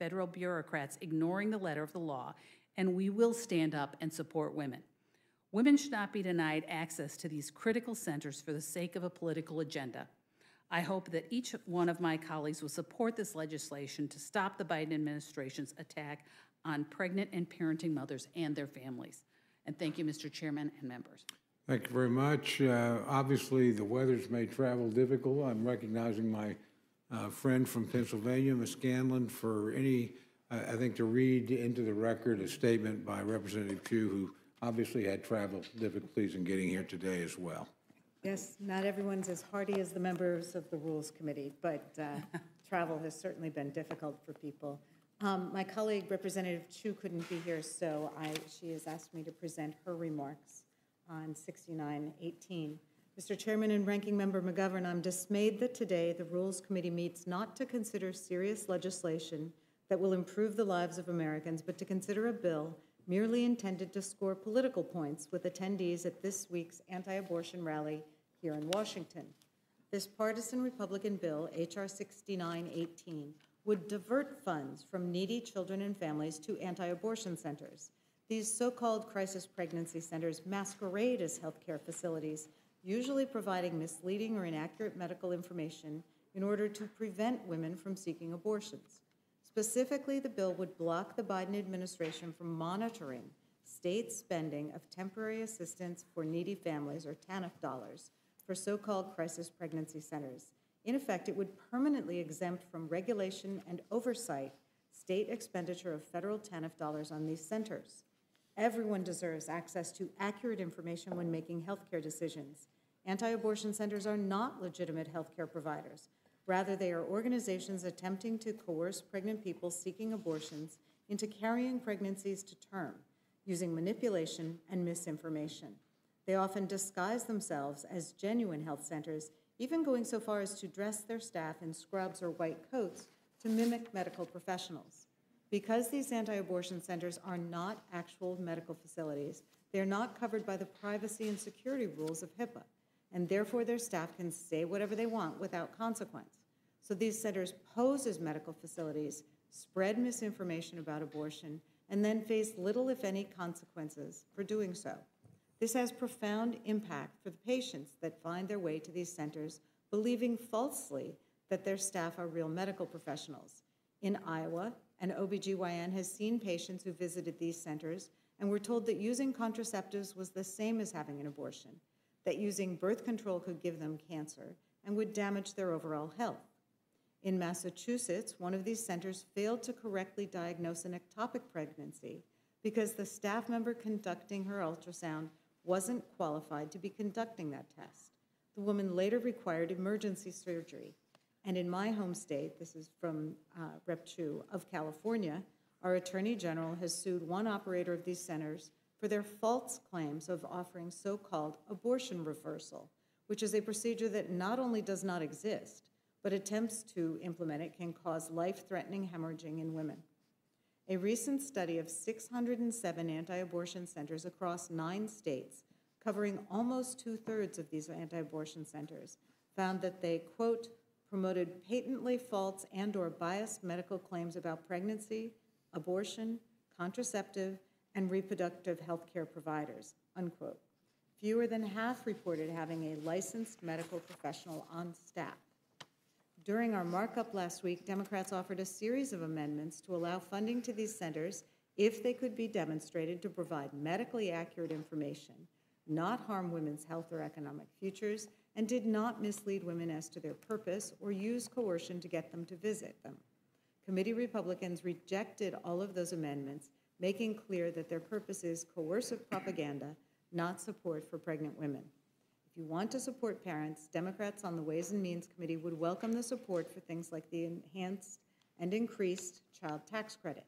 federal bureaucrats ignoring the letter of the law, and we will stand up and support women. Women should not be denied access to these critical centers for the sake of a political agenda. I hope that each one of my colleagues will support this legislation to stop the Biden administration's attack on pregnant and parenting mothers and their families. And thank you, Mister Chairman and members. Thank you very much. Uh, obviously, the weather's made travel difficult. I'm recognizing my uh, friend from Pennsylvania, Miz Scanlon, for any, uh, I think, to read into the record a statement by Representative Chu, who obviously had travel difficulties in getting here today as well. Yes, not everyone's as hardy as the members of the Rules Committee, but uh, travel has certainly been difficult for people. Um, my colleague, Representative Chu, couldn't be here, so I, she has asked me to present her remarks on sixty-nine eighteen. Mister Chairman and Ranking Member McGovern, I'm dismayed that today the Rules Committee meets not to consider serious legislation that will improve the lives of Americans, but to consider a bill merely intended to score political points with attendees at this week's anti-abortion rally here in Washington. This partisan Republican bill, H R sixty-nine eighteen, would divert funds from needy children and families to anti-abortion centers. These so-called crisis pregnancy centers masquerade as healthcare facilities, usually providing misleading or inaccurate medical information in order to prevent women from seeking abortions. Specifically, the bill would block the Biden administration from monitoring state spending of temporary assistance for needy families, or T A N F dollars, for so-called crisis pregnancy centers. In effect, it would permanently exempt from regulation and oversight state expenditure of federal T A N F dollars on these centers. Everyone deserves access to accurate information when making healthcare decisions. Anti-abortion centers are not legitimate healthcare providers. Rather, they are organizations attempting to coerce pregnant people seeking abortions into carrying pregnancies to term, using manipulation and misinformation. They often disguise themselves as genuine health centers, even going so far as to dress their staff in scrubs or white coats to mimic medical professionals. Because these anti-abortion centers are not actual medical facilities, they are not covered by the privacy and security rules of HIPAA, and therefore their staff can say whatever they want without consequence. So these centers pose as medical facilities, spread misinformation about abortion, and then face little, if any, consequences for doing so. This has profound impact for the patients that find their way to these centers, believing falsely that their staff are real medical professionals. In Iowa, an O B G Y N has seen patients who visited these centers and were told that using contraceptives was the same as having an abortion, that using birth control could give them cancer and would damage their overall health. In Massachusetts, one of these centers failed to correctly diagnose an ectopic pregnancy because the staff member conducting her ultrasound wasn't qualified to be conducting that test. The woman later required emergency surgery. And in my home state, this is from uh, Representative Chu of California, our Attorney General has sued one operator of these centers for their false claims of offering so-called abortion reversal, which is a procedure that not only does not exist, but attempts to implement it can cause life-threatening hemorrhaging in women. A recent study of six hundred seven anti-abortion centers across nine states, covering almost two-thirds of these anti-abortion centers, found that they, quote, promoted patently false and or biased medical claims about pregnancy, abortion, contraceptive, and reproductive health care providers, unquote. Fewer than half reported having a licensed medical professional on staff. During our markup last week, Democrats offered a series of amendments to allow funding to these centers if they could be demonstrated to provide medically accurate information, not harm women's health or economic futures, and did not mislead women as to their purpose or use coercion to get them to visit them. Committee Republicans rejected all of those amendments, making clear that their purpose is coercive propaganda, not support for pregnant women. If you want to support parents, Democrats on the Ways and Means Committee would welcome the support for things like the enhanced and increased child tax credit,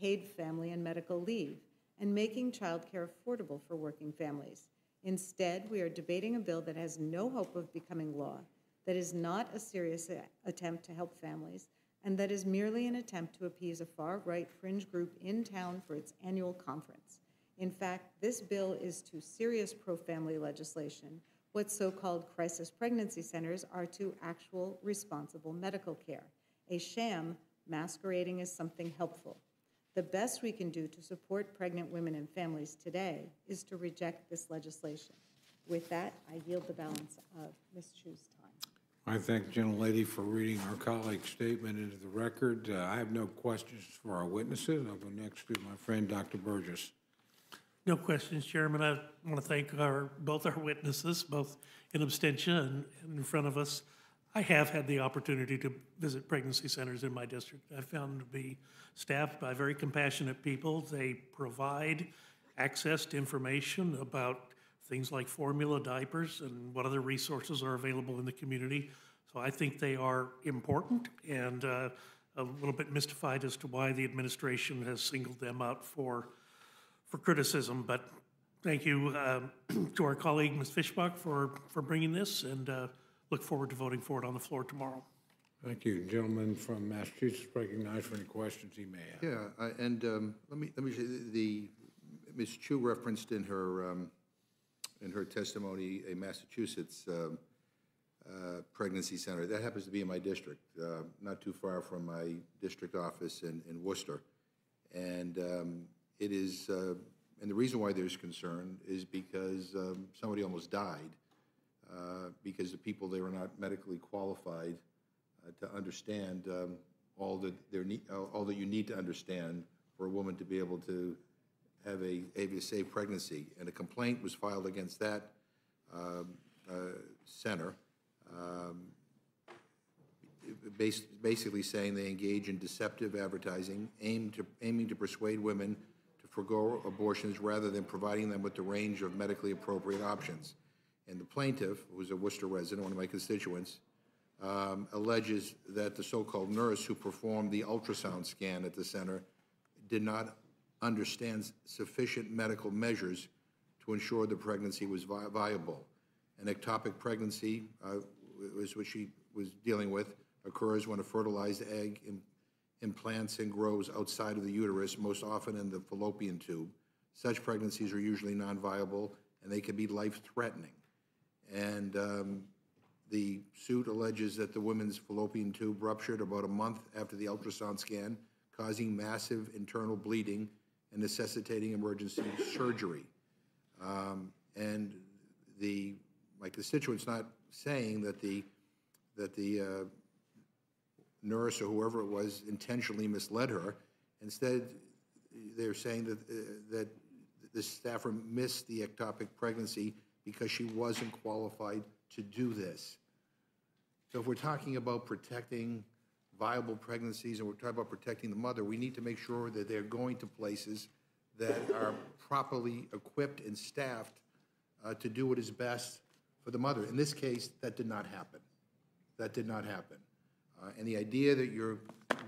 paid family and medical leave, and making child care affordable for working families. Instead, we are debating a bill that has no hope of becoming law, that is not a serious attempt to help families, and that is merely an attempt to appease a far-right fringe group in town for its annual conference. In fact, this bill is to serious pro-family legislation what so-called crisis pregnancy centers are to actual responsible medical care, a sham masquerading as something helpful. The best we can do to support pregnant women and families today is to reject this legislation. With that, I yield the balance of Miz Chu's time. I thank the gentlelady for reading our colleague's statement into the record. Uh, I have no questions for our witnesses. I'll go next to my friend, Doctor Burgess. No questions, Chairman. I want to thank our, both our witnesses, both in absentia and in front of us. I have had the opportunity to visit pregnancy centers in my district. I've found them to be staffed by very compassionate people. They provide access to information about things like formula, diapers, and what other resources are available in the community. So I think they are important, and uh, a little bit mystified as to why the administration has singled them out for, for criticism. But thank you uh, to our colleague, Miz Fischbach, for, for bringing this, and uh, look forward to voting for it on the floor tomorrow. Thank you. Gentleman from Massachusetts recognized for any questions he may have. Yeah, uh, and um, let me let me say the, the Miz Chu referenced in her um, in her testimony a Massachusetts um, uh, pregnancy center that happens to be in my district, uh, not too far from my district office in, in Worcester, and um, it is uh, and the reason why there's concern is because um, somebody almost died. Uh, because the people there are not medically qualified uh, to understand um, all that there need, uh, all that you need to understand for a woman to be able to have a, have a safe pregnancy. And a complaint was filed against that um, uh, center, um, bas basically saying they engage in deceptive advertising, aimed to, aiming to persuade women to forego abortions rather than providing them with the range of medically appropriate options. And the plaintiff, who is a Worcester resident, one of my constituents, um, alleges that the so-called nurse who performed the ultrasound scan at the center did not understand sufficient medical measures to ensure the pregnancy was vi viable. An ectopic pregnancy, uh, is what she was dealing with, occurs when a fertilized egg im implants and grows outside of the uterus, most often in the fallopian tube. Such pregnancies are usually non-viable, and they can be life-threatening. And um, the suit alleges that the woman's fallopian tube ruptured about a month after the ultrasound scan, causing massive internal bleeding and necessitating emergency surgery. Um, and the my constituent's not saying that the that the uh, nurse or whoever it was intentionally misled her. Instead, they're saying that uh, that the staffer missed the ectopic pregnancy because she wasn't qualified to do this. So if we're talking about protecting viable pregnancies and we're talking about protecting the mother, we need to make sure that they're going to places that are properly equipped and staffed uh, to do what is best for the mother. In this case, that did not happen. That did not happen. Uh, and the idea that you're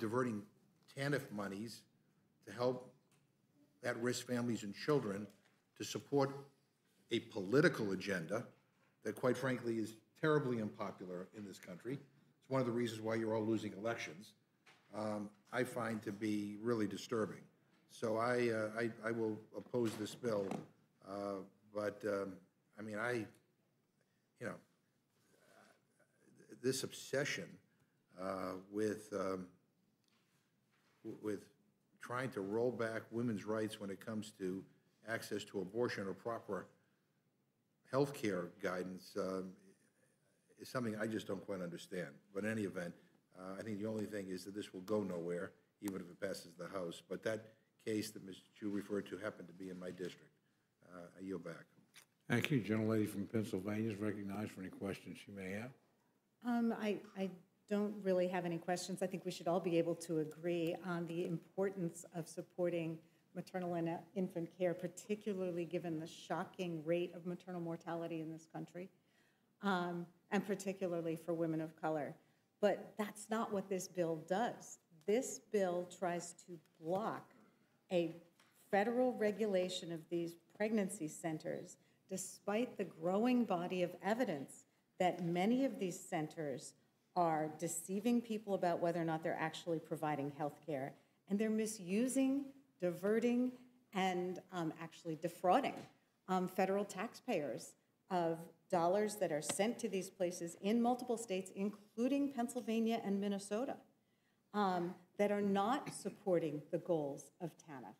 diverting TANF monies to help at-risk families and children to support a political agenda that, quite frankly, is terribly unpopular in this country. It's one of the reasons why you're all losing elections. Um, I find to be really disturbing. So I, uh, I, I will oppose this bill. Uh, but, um, I mean, I, you know, this obsession uh, with, um, with trying to roll back women's rights when it comes to access to abortion or proper health care guidance um, is something I just don't quite understand. But in any event, uh, I think the only thing is that this will go nowhere, even if it passes the House. But that case that Miz Chu referred to happened to be in my district. Uh, I yield back. Thank you. Gentlelady from Pennsylvania is recognized for any questions she may have. Um, I, I don't really have any questions. I think we should all be able to agree on the importance of supporting maternal and infant care, particularly given the shocking rate of maternal mortality in this country, um, and particularly for women of color. But that's not what this bill does. This bill tries to block a federal regulation of these pregnancy centers, despite the growing body of evidence that many of these centers are deceiving people about whether or not they're actually providing health care, and they're misusing, diverting, and um, actually defrauding um, federal taxpayers of dollars that are sent to these places in multiple states, including Pennsylvania and Minnesota, um, that are not supporting the goals of T A N F.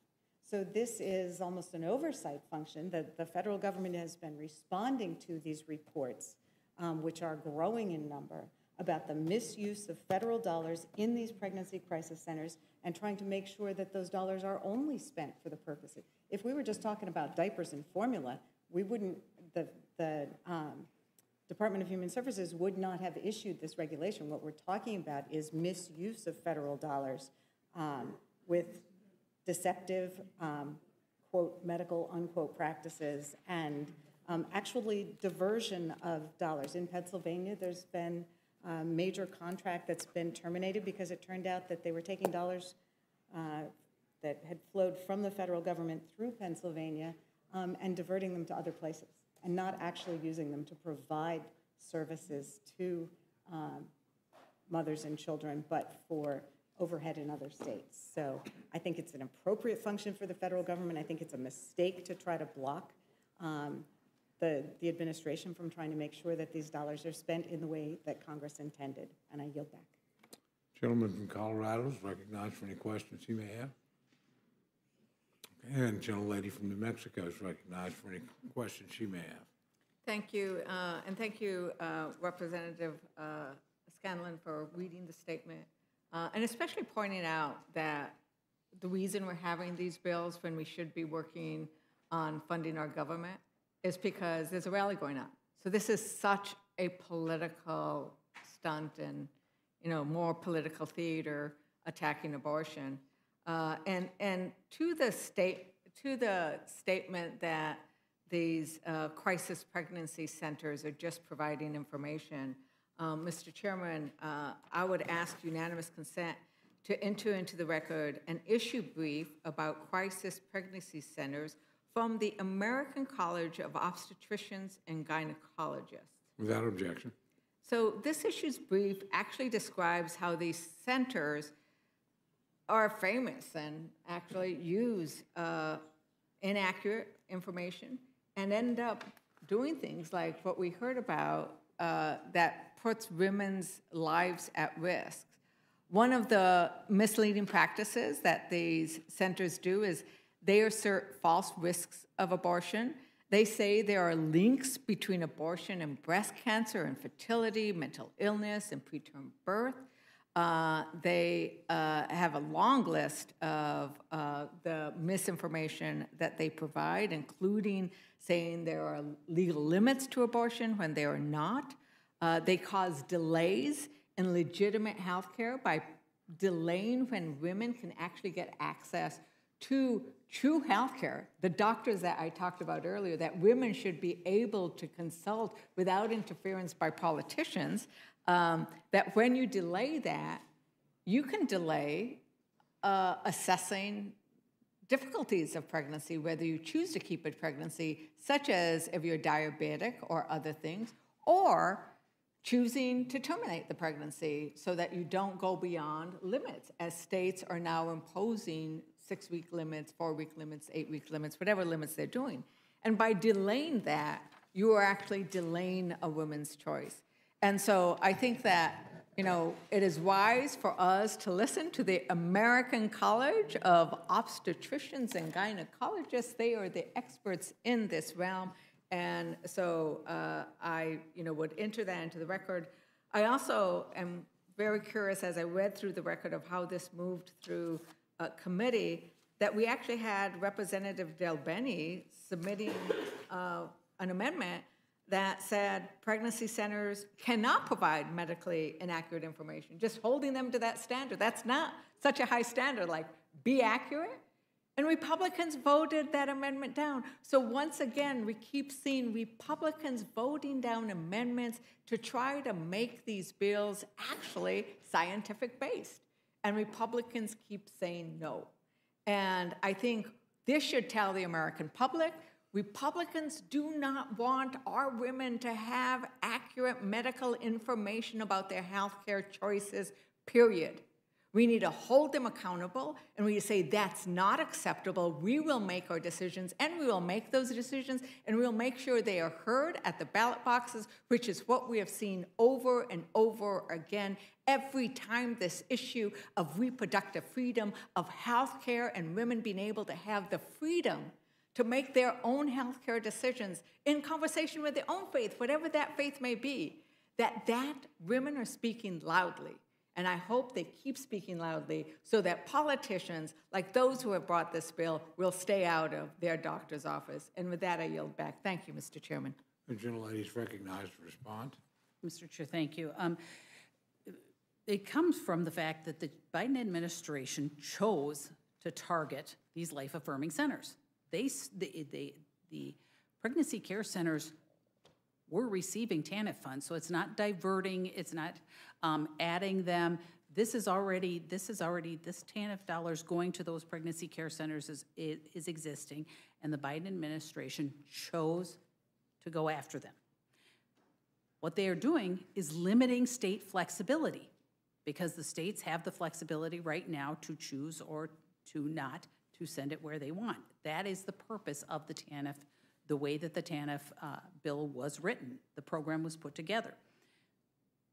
So this is almost an oversight function that the federal government has been responding to these reports, um, which are growing in number, about the misuse of federal dollars in these pregnancy crisis centers and trying to make sure that those dollars are only spent for the purposes. If we were just talking about diapers and formula, we wouldn't, the, the um, Department of Human Services would not have issued this regulation. What we're talking about is misuse of federal dollars um, with deceptive, um, quote, medical, unquote, practices and um, actually diversion of dollars. In Pennsylvania, there's been a major contract that's been terminated because it turned out that they were taking dollars uh, that had flowed from the federal government through Pennsylvania um, and diverting them to other places and not actually using them to provide services to um, mothers and children, but for overhead in other states. So I think it's an appropriate function for the federal government. I think it's a mistake to try to block um, The, the administration from trying to make sure that these dollars are spent in the way that Congress intended, and I yield back. Gentleman from Colorado is recognized for any questions he may have. And gentlelady from New Mexico is recognized for any questions she may have. Thank you, uh, and thank you, uh, Representative uh, Scanlon, for reading the statement, uh, and especially pointing out that the reason we're having these bills when we should be working on funding our government is because there's a rally going on. So this is such a political stunt and, you know, more political theater attacking abortion. Uh, and and to the state to the statement that these uh, crisis pregnancy centers are just providing information, um, Mister Chairman, uh, I would ask unanimous consent to enter into the record an issue brief about crisis pregnancy centers from the American College of Obstetricians and Gynecologists. Without objection. So this issue's brief actually describes how these centers are famous and actually use uh, inaccurate information and end up doing things like what we heard about uh, that puts women's lives at risk. One of the misleading practices that these centers do is they assert false risks of abortion. They say there are links between abortion and breast cancer, and fertility, mental illness, and preterm birth. Uh, they uh, have a long list of uh, the misinformation that they provide, including saying there are legal limits to abortion when there are not. Uh, they cause delays in legitimate health care by delaying when women can actually get access to true health care, the doctors that I talked about earlier, that women should be able to consult without interference by politicians, um, that when you delay that, you can delay uh, assessing difficulties of pregnancy, whether you choose to keep it pregnancy, such as if you're diabetic or other things, or choosing to terminate the pregnancy so that you don't go beyond limits, as states are now imposing six-week limits, four-week limits, eight-week limits, whatever limits they're doing. And by delaying that, you are actually delaying a woman's choice. And so I think that, you know, it is wise for us to listen to the American College of Obstetricians and Gynecologists. They are the experts in this realm. And so uh, I, you know, would enter that into the record. I also am very curious, as I read through the record of how this moved through a committee, that we actually had Representative Delbene submitting uh, an amendment that said pregnancy centers cannot provide medically inaccurate information. Just holding them to that standard. That's not such a high standard, like be accurate. And Republicans voted that amendment down. So once again, we keep seeing Republicans voting down amendments to try to make these bills actually scientific-based. And Republicans keep saying no. And I think this should tell the American public, Republicans do not want our women to have accurate medical information about their health care choices, period. We need to hold them accountable, and we say that's not acceptable. We will make our decisions, and we will make those decisions, and we'll make sure they are heard at the ballot boxes, which is what we have seen over and over again. Every time this issue of reproductive freedom, of health care, and women being able to have the freedom to make their own health care decisions in conversation with their own faith, whatever that faith may be, that that women are speaking loudly. And I hope they keep speaking loudly so that politicians, like those who have brought this bill, will stay out of their doctor's office. And with that, I yield back. Thank you, Mister Chairman. The gentlelady is recognized to respond. Mister Chair, thank you. Um, it comes from the fact that the Biden administration chose to target these life-affirming centers. They, they, they, the pregnancy care centers were receiving TANF funds, so it's not diverting, it's not um, adding them. This is already, this is already, this TANF dollars going to those pregnancy care centers is, is, is existing, and the Biden administration chose to go after them. What they are doing is limiting state flexibility, because the states have the flexibility right now to choose or to not to send it where they want. That is the purpose of the TANF. The way that the TANF uh, bill was written, the program was put together.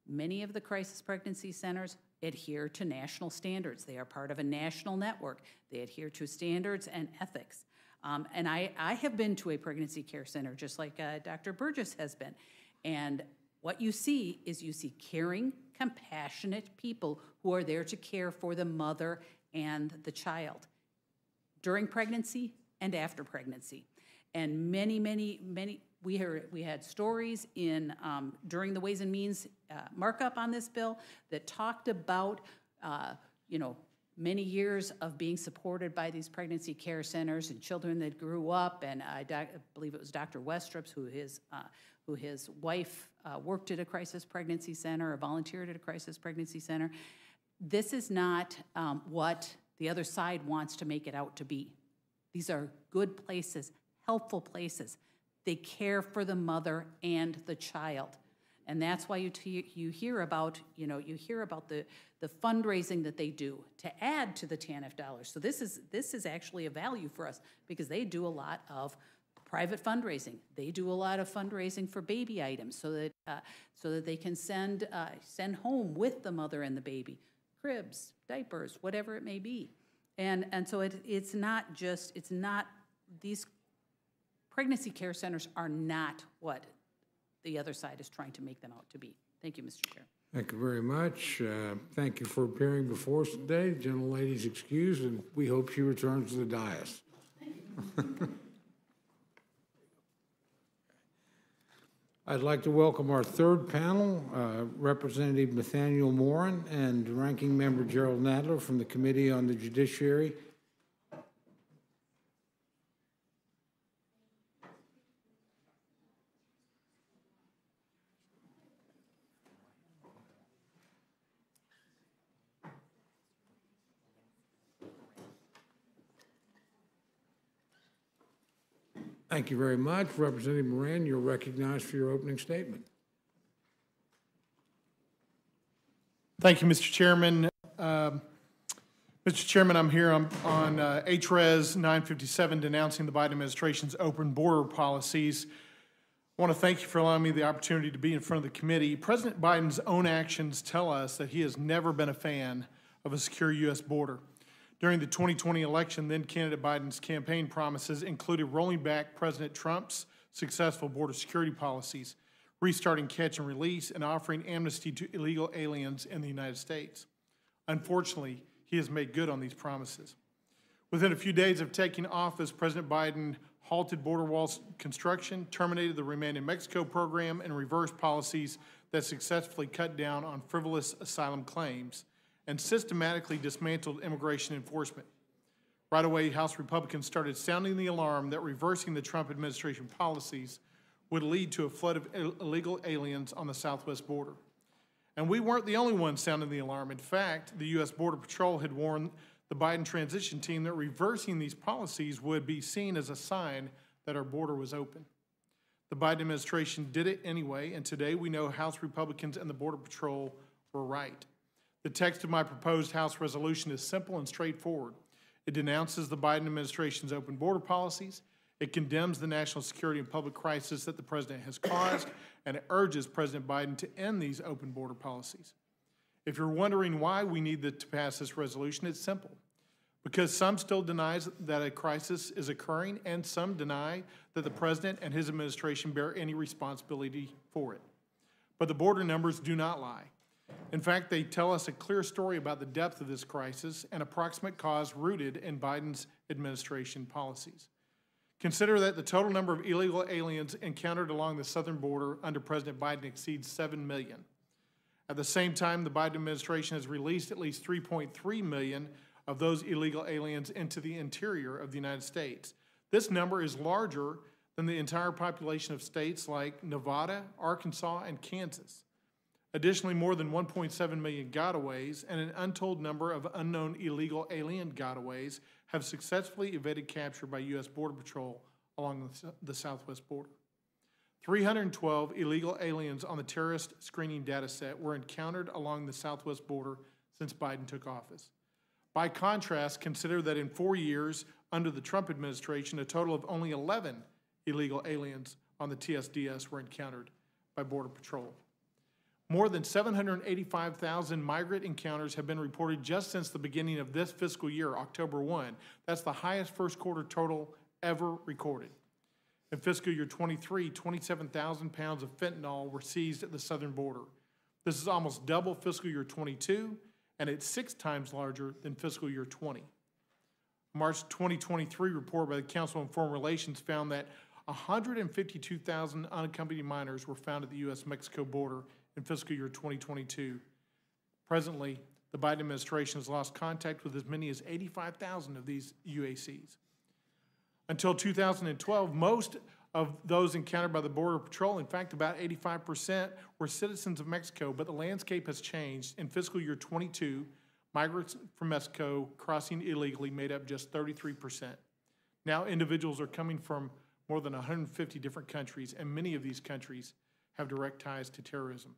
Many of the crisis pregnancy centers adhere to national standards. They are part of a national network. They adhere to standards and ethics. Um, and I, I have been to a pregnancy care center, just like uh, Doctor Burgess has been. And what you see is you see caring, compassionate people who are there to care for the mother and the child during pregnancy and after pregnancy. And many, many, many, we heard, we had stories in um, during the Ways and Means uh, markup on this bill that talked about, uh, you know, many years of being supported by these pregnancy care centers and children that grew up. And I, I believe it was Doctor Westrups who his, uh, who his wife uh, worked at a crisis pregnancy center or volunteered at a crisis pregnancy center. This is not um, what the other side wants to make it out to be. These are good places. Helpful places. They care for the mother and the child, and that's why you t you hear about you know you hear about the the fundraising that they do to add to the TANF dollars. So this is this is actually a value for us because they do a lot of private fundraising. They do a lot of fundraising for baby items so that uh, so that they can send uh, send home with the mother and the baby cribs, diapers, whatever it may be, and and so it it's not just it's not these. Pregnancy care centers are not what the other side is trying to make them out to be. Thank you, Mister Chair. Thank you very much. Uh, thank you for appearing before us today. The gentlelady's excused, and we hope she returns to the dais. I'd like to welcome our third panel, uh, Representative Nathaniel Moran and Ranking Member Jerrold Nadler from the Committee on the Judiciary. Thank you very much. Representative Moran, you're recognized for your opening statement. Thank you, Mister Chairman. Um, Mister Chairman, I'm here on, on uh, H Res nine fifty-seven, denouncing the Biden administration's open border policies. I want to thank you for allowing me the opportunity to be in front of the committee. President Biden's own actions tell us that he has never been a fan of a secure U S border. During the twenty twenty election, then-candidate Biden's campaign promises included rolling back President Trump's successful border security policies, restarting catch and release, and offering amnesty to illegal aliens in the United States. Unfortunately, he has made good on these promises. Within a few days of taking office, President Biden halted border wall construction, terminated the Remain in Mexico program, and reversed policies that successfully cut down on frivolous asylum claims and systematically dismantled immigration enforcement. Right away, House Republicans started sounding the alarm that reversing the Trump administration policies would lead to a flood of illegal aliens on the southwest border. And we weren't the only ones sounding the alarm. In fact, the U S Border Patrol had warned the Biden transition team that reversing these policies would be seen as a sign that our border was open. The Biden administration did it anyway, and today we know House Republicans and the Border Patrol were right. The text of my proposed House resolution is simple and straightforward. It denounces the Biden administration's open border policies. It condemns the national security and public crisis that the president has caused, and it urges President Biden to end these open border policies. If you're wondering why we need to pass this resolution, it's simple. Because some still deny that a crisis is occurring, and some deny that the president and his administration bear any responsibility for it. But the border numbers do not lie. In fact, they tell us a clear story about the depth of this crisis and a proximate cause rooted in Biden's administration policies. Consider that the total number of illegal aliens encountered along the southern border under President Biden exceeds seven million. At the same time, the Biden administration has released at least three point three million of those illegal aliens into the interior of the United States. This number is larger than the entire population of states like Nevada, Arkansas, and Kansas. Additionally, more than one point seven million gotaways and an untold number of unknown illegal alien gotaways have successfully evaded capture by U S Border Patrol along the southwest border. three hundred twelve illegal aliens on the terrorist screening data set were encountered along the southwest border since Biden took office. By contrast, consider that in four years under the Trump administration, a total of only eleven illegal aliens on the T S D S were encountered by Border Patrol. More than seven hundred eighty-five thousand migrant encounters have been reported just since the beginning of this fiscal year, October first. That's the highest first quarter total ever recorded. In fiscal year twenty-three, twenty-seven thousand pounds of fentanyl were seized at the southern border. This is almost double fiscal year twenty-two, and it's six times larger than fiscal year twenty. March twenty twenty-three report by the Council on Foreign Relations found that one hundred fifty-two thousand unaccompanied minors were found at the U S Mexico border in fiscal year twenty twenty-two. Presently, the Biden administration has lost contact with as many as eighty-five thousand of these U A Cs. Until two thousand twelve, most of those encountered by the Border Patrol, in fact, about eighty-five percent, were citizens of Mexico, but the landscape has changed. In fiscal year twenty-two, migrants from Mexico crossing illegally made up just thirty-three percent. Now individuals are coming from more than one hundred fifty different countries, and many of these countries have direct ties to terrorism.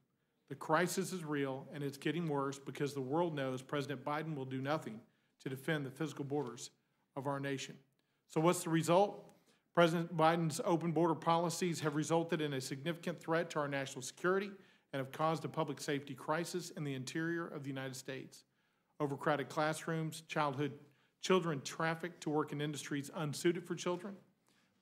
The crisis is real, and it's getting worse because the world knows President Biden will do nothing to defend the physical borders of our nation. So what's the result? President Biden's open border policies have resulted in a significant threat to our national security and have caused a public safety crisis in the interior of the United States. Overcrowded classrooms, childhood children trafficked to work in industries unsuited for children,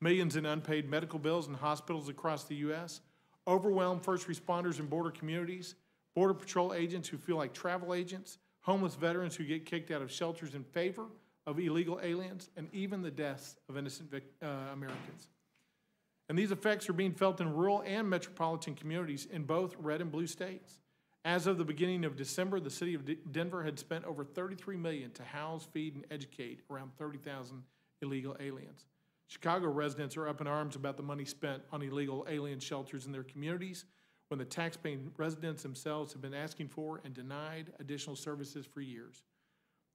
millions in unpaid medical bills in hospitals across the U S, overwhelmed first responders in border communities, Border Patrol agents who feel like travel agents, homeless veterans who get kicked out of shelters in favor of illegal aliens, and even the deaths of innocent uh, Americans. And these effects are being felt in rural and metropolitan communities in both red and blue states. As of the beginning of December, the city of D- Denver had spent over thirty-three million dollars to house, feed, and educate around thirty thousand illegal aliens. Chicago residents are up in arms about the money spent on illegal alien shelters in their communities when the taxpaying residents themselves have been asking for and denied additional services for years.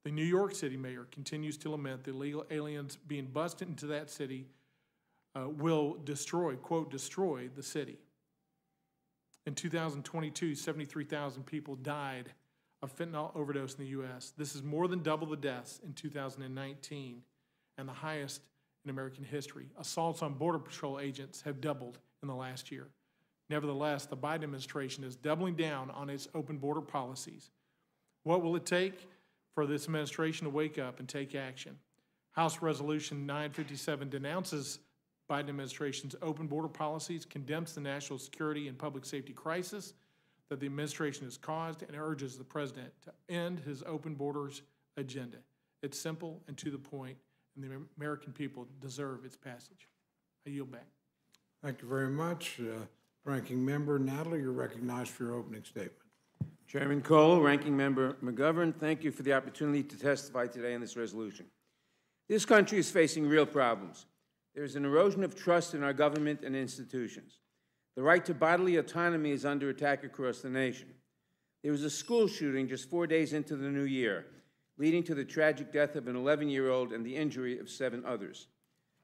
The New York City mayor continues to lament the illegal aliens being bused into that city uh, will destroy, quote, destroy the city. In two thousand twenty-two, seventy-three thousand people died of fentanyl overdose in the U S. This is more than double the deaths in two thousand nineteen and the highest in American history. Assaults on Border Patrol agents have doubled in the last year. Nevertheless, the Biden administration is doubling down on its open border policies. What will it take for this administration to wake up and take action? House Resolution nine fifty-seven denounces Biden administration's open border policies, condemns the national security and public safety crisis that the administration has caused, and urges the president to end his open borders agenda. It's simple and to the point, and the American people deserve its passage. I yield back. Thank you very much. Uh, Ranking Member Nadler, you're recognized for your opening statement. Chairman Cole, Ranking Member McGovern, thank you for the opportunity to testify today on this resolution. This country is facing real problems. There is an erosion of trust in our government and institutions. The right to bodily autonomy is under attack across the nation. There was a school shooting just four days into the new year, leading to the tragic death of an eleven-year-old and the injury of seven others.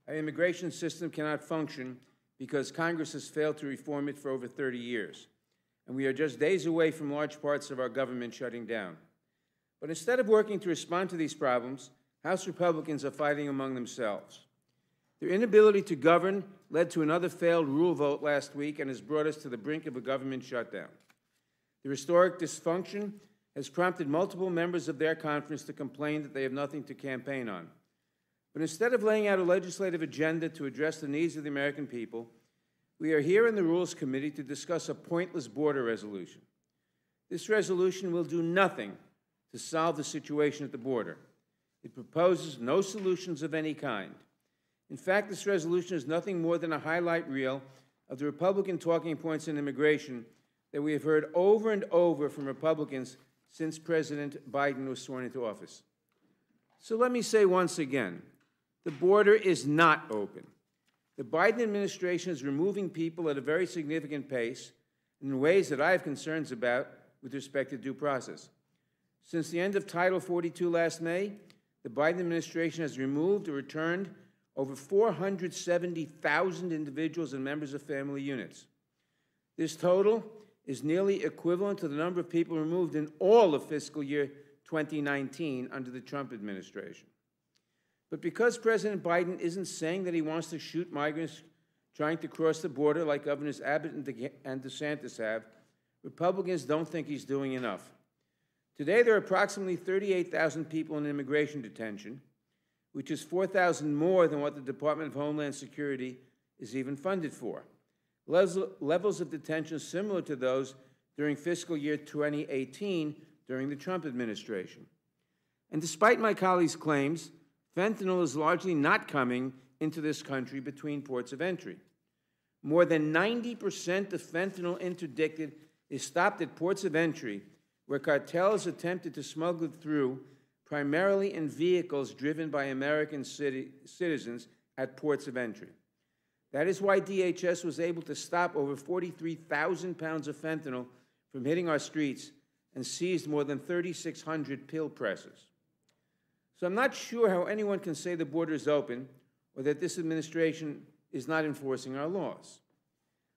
Our immigration system cannot function because Congress has failed to reform it for over thirty years. And we are just days away from large parts of our government shutting down. But instead of working to respond to these problems, House Republicans are fighting among themselves. Their inability to govern led to another failed rule vote last week and has brought us to the brink of a government shutdown. The historic dysfunction has prompted multiple members of their conference to complain that they have nothing to campaign on. But instead of laying out a legislative agenda to address the needs of the American people, we are here in the Rules Committee to discuss a pointless border resolution. This resolution will do nothing to solve the situation at the border. It proposes no solutions of any kind. In fact, this resolution is nothing more than a highlight reel of the Republican talking points on immigration that we have heard over and over from Republicans since President Biden was sworn into office. So let me say once again, the border is not open. The Biden administration is removing people at a very significant pace in ways that I have concerns about with respect to due process. Since the end of Title forty-two last May, the Biden administration has removed or returned over four hundred seventy thousand individuals and members of family units. This total is nearly equivalent to the number of people removed in all of fiscal year twenty nineteen under the Trump administration. But because President Biden isn't saying that he wants to shoot migrants trying to cross the border like Governors Abbott and DeSantis have, Republicans don't think he's doing enough. Today, there are approximately thirty-eight thousand people in immigration detention, which is four thousand more than what the Department of Homeland Security is even funded for. Levels of detention similar to those during fiscal year twenty eighteen during the Trump administration. And despite my colleagues' claims, fentanyl is largely not coming into this country between ports of entry. More than ninety percent of fentanyl interdicted is stopped at ports of entry, where cartels attempted to smuggle it through primarily in vehicles driven by American city, citizens at ports of entry. That is why D H S was able to stop over forty-three thousand pounds of fentanyl from hitting our streets and seized more than thirty-six hundred pill presses. So I'm not sure how anyone can say the border is open or that this administration is not enforcing our laws.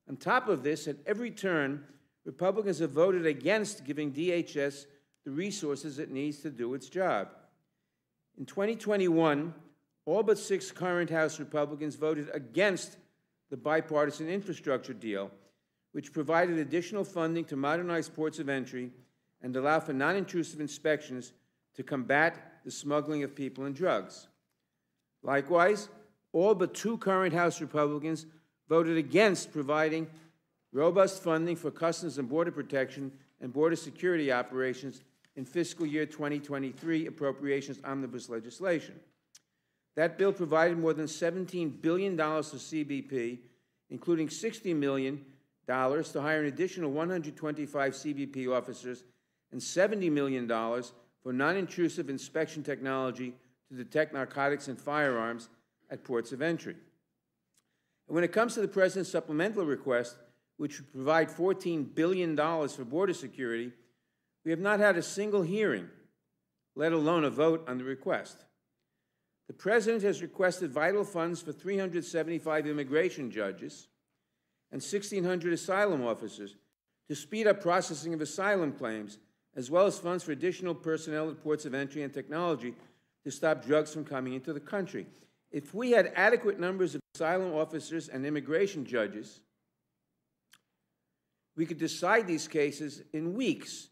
On top of this, at every turn, Republicans have voted against giving D H S the resources it needs to do its job. In twenty twenty-one, all but six current House Republicans voted against the bipartisan infrastructure deal, which provided additional funding to modernize ports of entry and allow for non-intrusive inspections to combat the smuggling of people and drugs. Likewise, all but two current House Republicans voted against providing robust funding for Customs and Border Protection and Border Security operations in fiscal year twenty twenty-three appropriations omnibus legislation. That bill provided more than seventeen billion dollars to C B P, including sixty million dollars to hire an additional one hundred twenty-five C B P officers and seventy million dollars for non-intrusive inspection technology to detect narcotics and firearms at ports of entry. And when it comes to the President's supplemental request, which would provide fourteen billion dollars for border security, we have not had a single hearing, let alone a vote on the request. The President has requested vital funds for three hundred seventy-five immigration judges and sixteen hundred asylum officers to speed up processing of asylum claims, as well as funds for additional personnel at ports of entry and technology to stop drugs from coming into the country. If we had adequate numbers of asylum officers and immigration judges, we could decide these cases in weeks,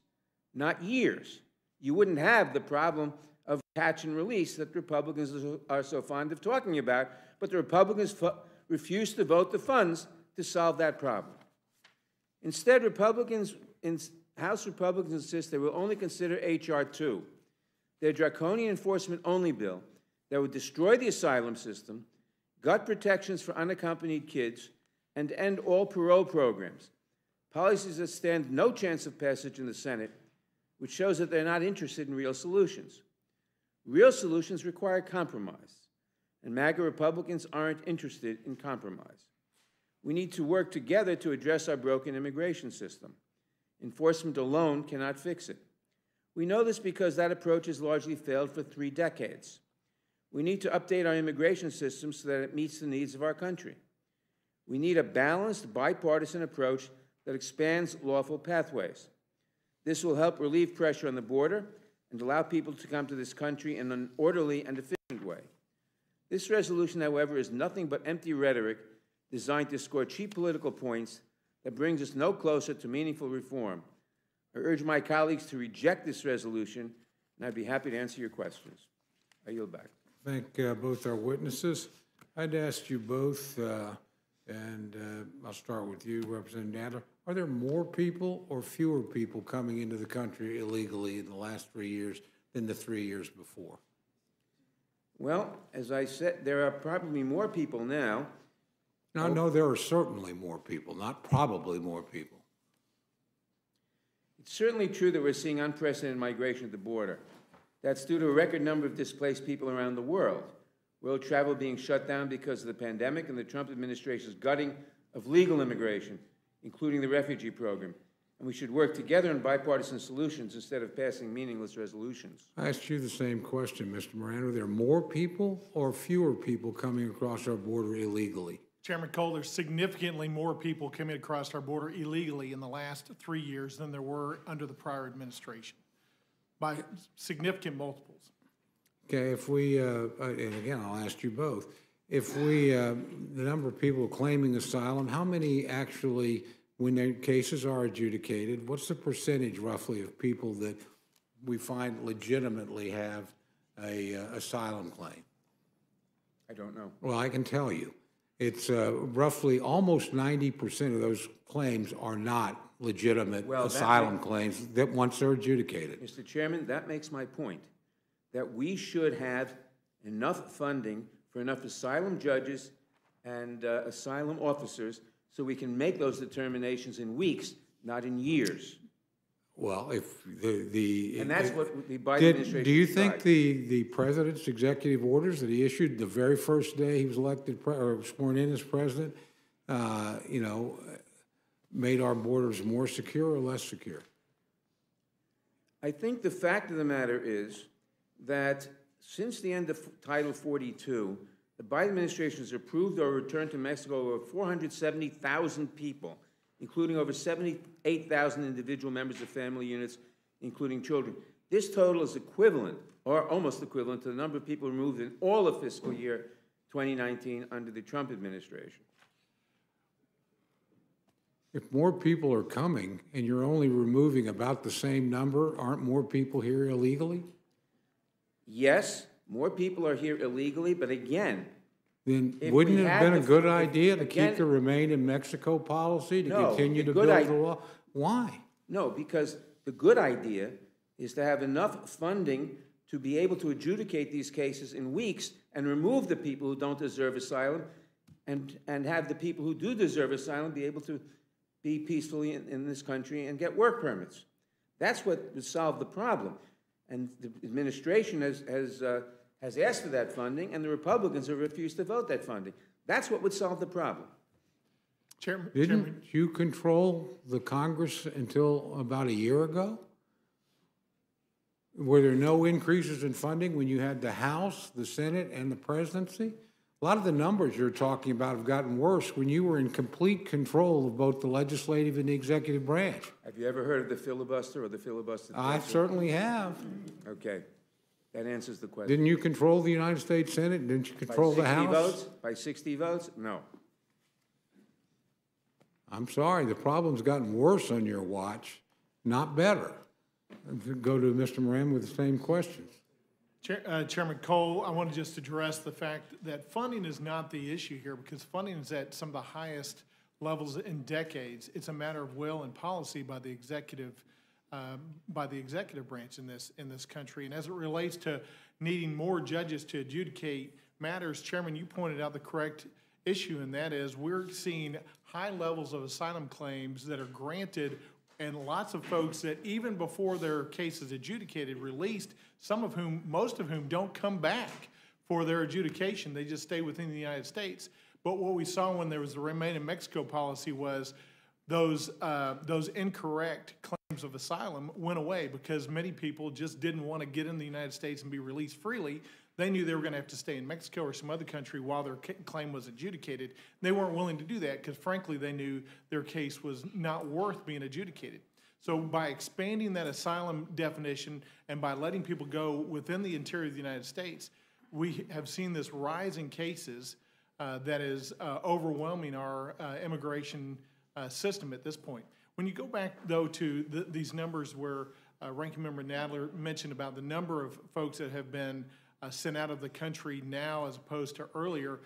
not years. You wouldn't have the problem of catch and release that Republicans are so fond of talking about, but the Republicans refuse to vote the funds to solve that problem. Instead, Republicans in House Republicans insist they will only consider H R two, their draconian enforcement-only bill that would destroy the asylum system, gut protections for unaccompanied kids, and end all parole programs, policies that stand no chance of passage in the Senate, which shows that they're not interested in real solutions. Real solutions require compromise, and MAGA Republicans aren't interested in compromise. We need to work together to address our broken immigration system. Enforcement alone cannot fix it. We know this because that approach has largely failed for three decades. We need to update our immigration system so that it meets the needs of our country. We need a balanced, bipartisan approach that expands lawful pathways. This will help relieve pressure on the border and allow people to come to this country in an orderly and efficient way. This resolution, however, is nothing but empty rhetoric designed to score cheap political points that brings us no closer to meaningful reform. I urge my colleagues to reject this resolution, and I'd be happy to answer your questions. I yield back. Thank uh, both our witnesses. I'd ask you both, uh, and uh, I'll start with you, Representative Nadler. Are there more people or fewer people coming into the country illegally in the last three years than the three years before? Well, as I said, there are probably more people now. No, no, there are certainly more people, not probably more people. It's certainly true that we're seeing unprecedented migration at the border. That's due to a record number of displaced people around the world. World travel being shut down because of the pandemic and the Trump administration's gutting of legal immigration, including the refugee program. And we should work together on bipartisan solutions instead of passing meaningless resolutions. I asked you the same question, Mister Moran. Are there more people or fewer people coming across our border illegally? Chairman Cole, there's significantly more people coming across our border illegally in the last three years than there were under the prior administration, by significant multiples. Okay, if we, uh, and again, I'll ask you both, if we, uh, the number of people claiming asylum, how many actually, when their cases are adjudicated, what's the percentage roughly of people that we find legitimately have a uh, asylum claim? I don't know. Well, I can tell you. It's uh, roughly almost ninety percent of those claims are not legitimate well, asylum that, claims that once they're adjudicated. Mister Chairman, that makes my point, that we should have enough funding for enough asylum judges and uh, asylum officers so we can make those determinations in weeks, not in years. Well, if the... the and that's if, what the Biden did, administration... Do you think tried. the the president's executive orders that he issued the very first day he was elected pre or sworn in as president, uh, you know, made our borders more secure or less secure? I think the fact of the matter is that since the end of Title forty-two, the Biden administration has approved or returned to Mexico over four hundred seventy thousand people, including over seventy-eight thousand individual members of family units, including children. This total is equivalent, or almost equivalent, to the number of people removed in all of fiscal year twenty nineteen under the Trump administration. If more people are coming and you're only removing about the same number, aren't more people here illegally? Yes, more people are here illegally, but again, then if wouldn't it have been a good idea to again, keep the Remain in Mexico policy, to no, continue to build I the law? Why? No, because the good idea is to have enough funding to be able to adjudicate these cases in weeks and remove the people who don't deserve asylum and, and have the people who do deserve asylum be able to be peacefully in, in this country and get work permits. That's what would solve the problem. And the administration has... has uh, has asked for that funding, and the Republicans have refused to vote that funding. That's what would solve the problem. Chairman, Didn't Chairman. you control the Congress until about a year ago? Were there no increases in funding when you had the House, the Senate, and the presidency? A lot of the numbers you're talking about have gotten worse when you were in complete control of both the legislative and the executive branch. Have you ever heard of the filibuster or the filibuster? I certainly have. Okay. That answers the question. Didn't you control the United States Senate? Didn't you control the House? Votes? By sixty votes? No. I'm sorry. The problem's gotten worse on your watch, not better. Go to Mister Moran with the same questions. Chair, uh, Chairman Cole, I want to just address the fact that funding is not the issue here, because funding is at some of the highest levels in decades. It's a matter of will and policy by the executive Um, by the executive branch in this in this country. And as it relates to needing more judges to adjudicate matters, Chairman, you pointed out the correct issue, and that is we're seeing high levels of asylum claims that are granted, and lots of folks that even before their case is adjudicated, released, some of whom, most of whom don't come back for their adjudication. They just stay within the United States. But what we saw when there was the Remain in Mexico policy was those uh, those incorrect claims of asylum went away because many people just didn't want to get in the United States and be released freely. They knew they were going to have to stay in Mexico or some other country while their claim was adjudicated. They weren't willing to do that because, frankly, they knew their case was not worth being adjudicated. So by expanding that asylum definition and by letting people go within the interior of the United States, we have seen this rise in cases uh, that is uh, overwhelming our uh, immigration uh, system at this point. When you go back, though, to the, these numbers where uh, Ranking Member Nadler mentioned about the number of folks that have been uh, sent out of the country now as opposed to earlier,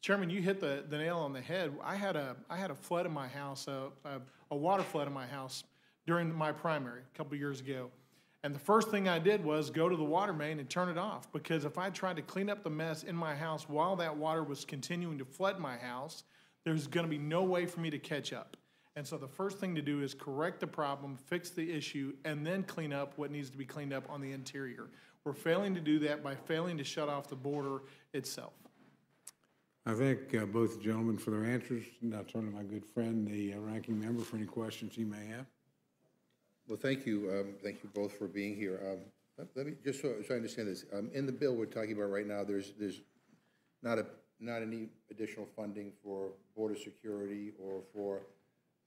Chairman, you hit the, the nail on the head. I had a, I had a flood in my house, a, a, a water flood in my house during my primary a couple years ago. And the first thing I did was go to the water main and turn it off, because if I tried to clean up the mess in my house while that water was continuing to flood my house, there's going to be no way for me to catch up. And so the first thing to do is correct the problem, fix the issue, and then clean up what needs to be cleaned up on the interior. We're failing to do that by failing to shut off the border itself. I thank uh, both gentlemen for their answers. And I'll turn to my good friend, the uh, ranking member, for any questions he may have. Well, thank you. Um, thank you both for being here. Um, let, let me just so, so I understand this. Um, in the bill we're talking about right now, there's there's not a not any additional funding for border security or for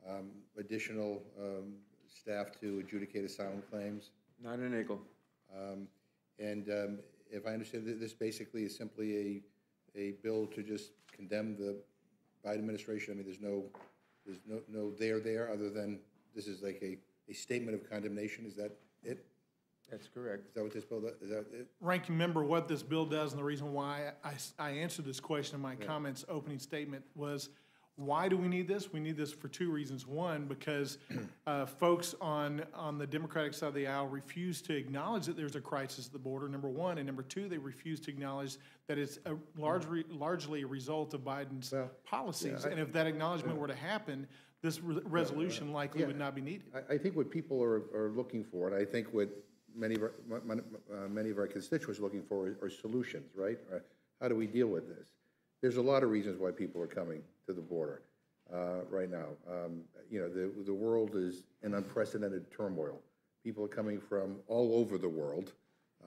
Um, additional um, staff to adjudicate asylum claims? Not an eagle. Um, and um, if I understand that, this basically is simply a a bill to just condemn the Biden administration. I mean, there's no there's no no there there other than this is like a a statement of condemnation. Is that it? That's correct. Is that what this bill does? Is that it? Ranking Member, what this bill does, and the reason why I I answered this question in my yeah. comments opening statement was, why do we need this? We need this for two reasons. One, because uh, folks on, on the Democratic side of the aisle refuse to acknowledge that there's a crisis at the border, number one. And number two, they refuse to acknowledge that it's a large re largely a result of Biden's well, policies. Yeah, I, and if that acknowledgement yeah. were to happen, this re resolution yeah, uh, likely yeah, would not be needed. I, I think what people are, are looking for, and I think what many of our, uh, many of our constituents are looking for are, are solutions, right? Uh, how do we deal with this? There's a lot of reasons why people are coming to the border uh, right now. Um, you know, the, the world is in unprecedented turmoil. People are coming from all over the world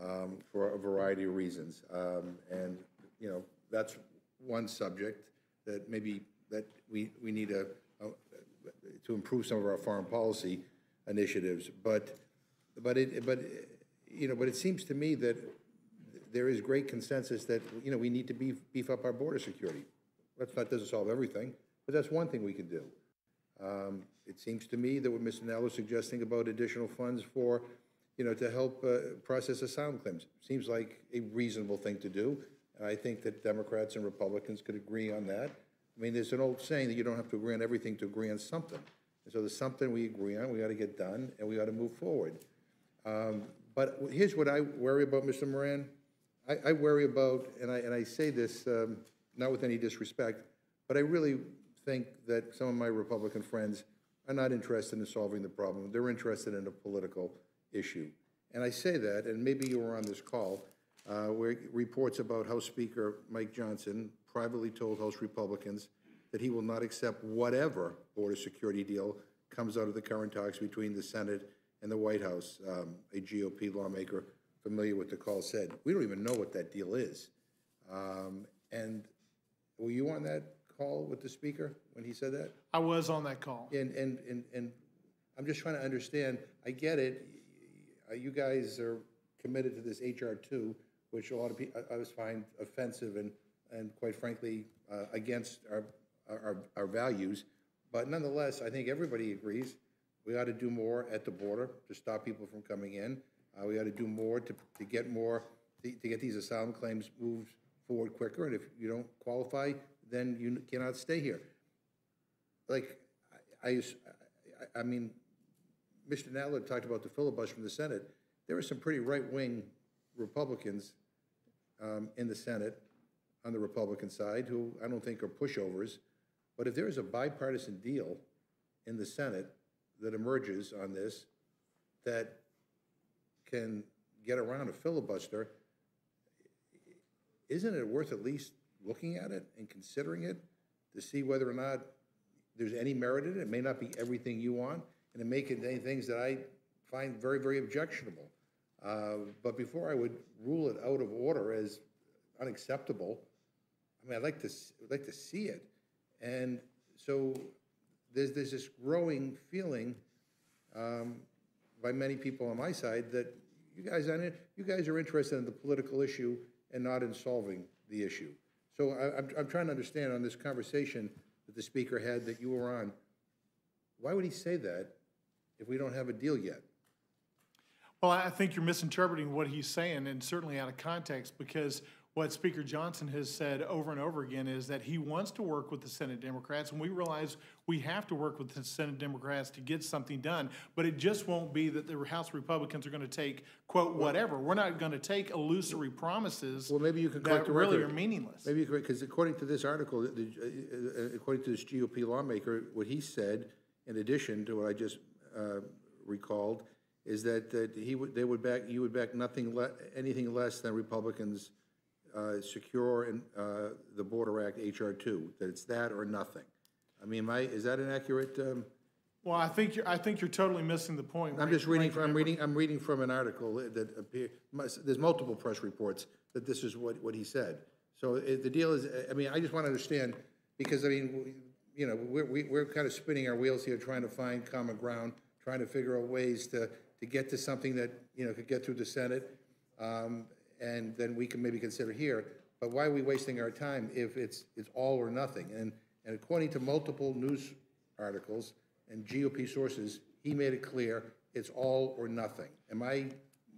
um, for a variety of reasons. Um, and, you know, that's one subject that maybe that we, we need a, a, to improve some of our foreign policy initiatives. But, but, it, but, you know, but it seems to me that there is great consensus that, you know, we need to beef, beef up our border security. That's not, doesn't solve everything, but that's one thing we can do. Um, it seems to me that what Mister Nadler is suggesting about additional funds for, you know, to help uh, process asylum claims seems like a reasonable thing to do. And I think that Democrats and Republicans could agree on that. I mean, there's an old saying that you don't have to agree on everything to agree on something. And so there's something we agree on, we ought to get done, and we ought to move forward. Um, but here's what I worry about, Mister Moran. I, I worry about, and I, and I say this, um, not with any disrespect, but I really think that some of my Republican friends are not interested in solving the problem. They're interested in a political issue. And I say that, and maybe you were on this call, uh, where reports about House Speaker Mike Johnson privately told House Republicans that he will not accept whatever border security deal comes out of the current talks between the Senate and the White House. Um, a G O P lawmaker familiar with the call said, we don't even know what that deal is. Um, and were you on that call with the speaker when he said that? I was on that call. And, and, and, and I'm just trying to understand. I get it. You guys are committed to this H R two, which a lot of people I, I was find offensive and, and quite frankly, uh, against our, our, our values. But nonetheless, I think everybody agrees we ought to do more at the border to stop people from coming in. Uh, we ought to do more to, to get more, to, to get these asylum claims moved forward quicker. And if you don't qualify, then you cannot stay here. Like, I, I, I mean, Mister Nadler talked about the filibuster from the Senate. There were some pretty right-wing Republicans um, in the Senate on the Republican side who I don't think are pushovers. But if there is a bipartisan deal in the Senate that emerges on this that can get around a filibuster, isn't it worth at least looking at it and considering it to see whether or not there's any merit in it? It may not be everything you want, and it may contain things that I find very, very objectionable. Uh, but before I would rule it out of order as unacceptable, I mean, I'd like to, I'd like to see it. And so there's, there's this growing feeling um, by many people on my side that you guys, aren't, you guys are interested in the political issue and not in solving the issue. So I, I'm, I'm trying to understand on this conversation that the speaker had that you were on, why would he say that if we don't have a deal yet? Well, I think you're misinterpreting what he's saying, and certainly out of context, because what Speaker Johnson has said over and over again is that he wants to work with the Senate Democrats, and we realize we have to work with the Senate Democrats to get something done, but it just won't be that the House Republicans are going to take, quote, whatever. We're not going to take illusory promises well, maybe you could that really are meaningless. Maybe you could, because according to this article, the, uh, according to this G O P lawmaker, what he said, in addition to what I just uh, recalled, is that, that he would they would back you would back nothing le anything less than Republicans uh, secure in uh, the Border Act H R two, that it's that or nothing. I mean, my, is that an accurate? Um, well, I think you're I think you're totally missing the point. I'm right, just reading right from, I'm reading I'm reading from an article that appear. There's multiple press reports that this is what what he said. So it, the deal is, I mean, I just want to understand, because I mean, you know, we're we, we're kind of spinning our wheels here, trying to find common ground, trying to figure out ways to. to get to something that, you know, could get through the Senate, um, and then we can maybe consider here. But why are we wasting our time if it's it's all or nothing? And, and according to multiple news articles and G O P sources, he made it clear it's all or nothing. Am I?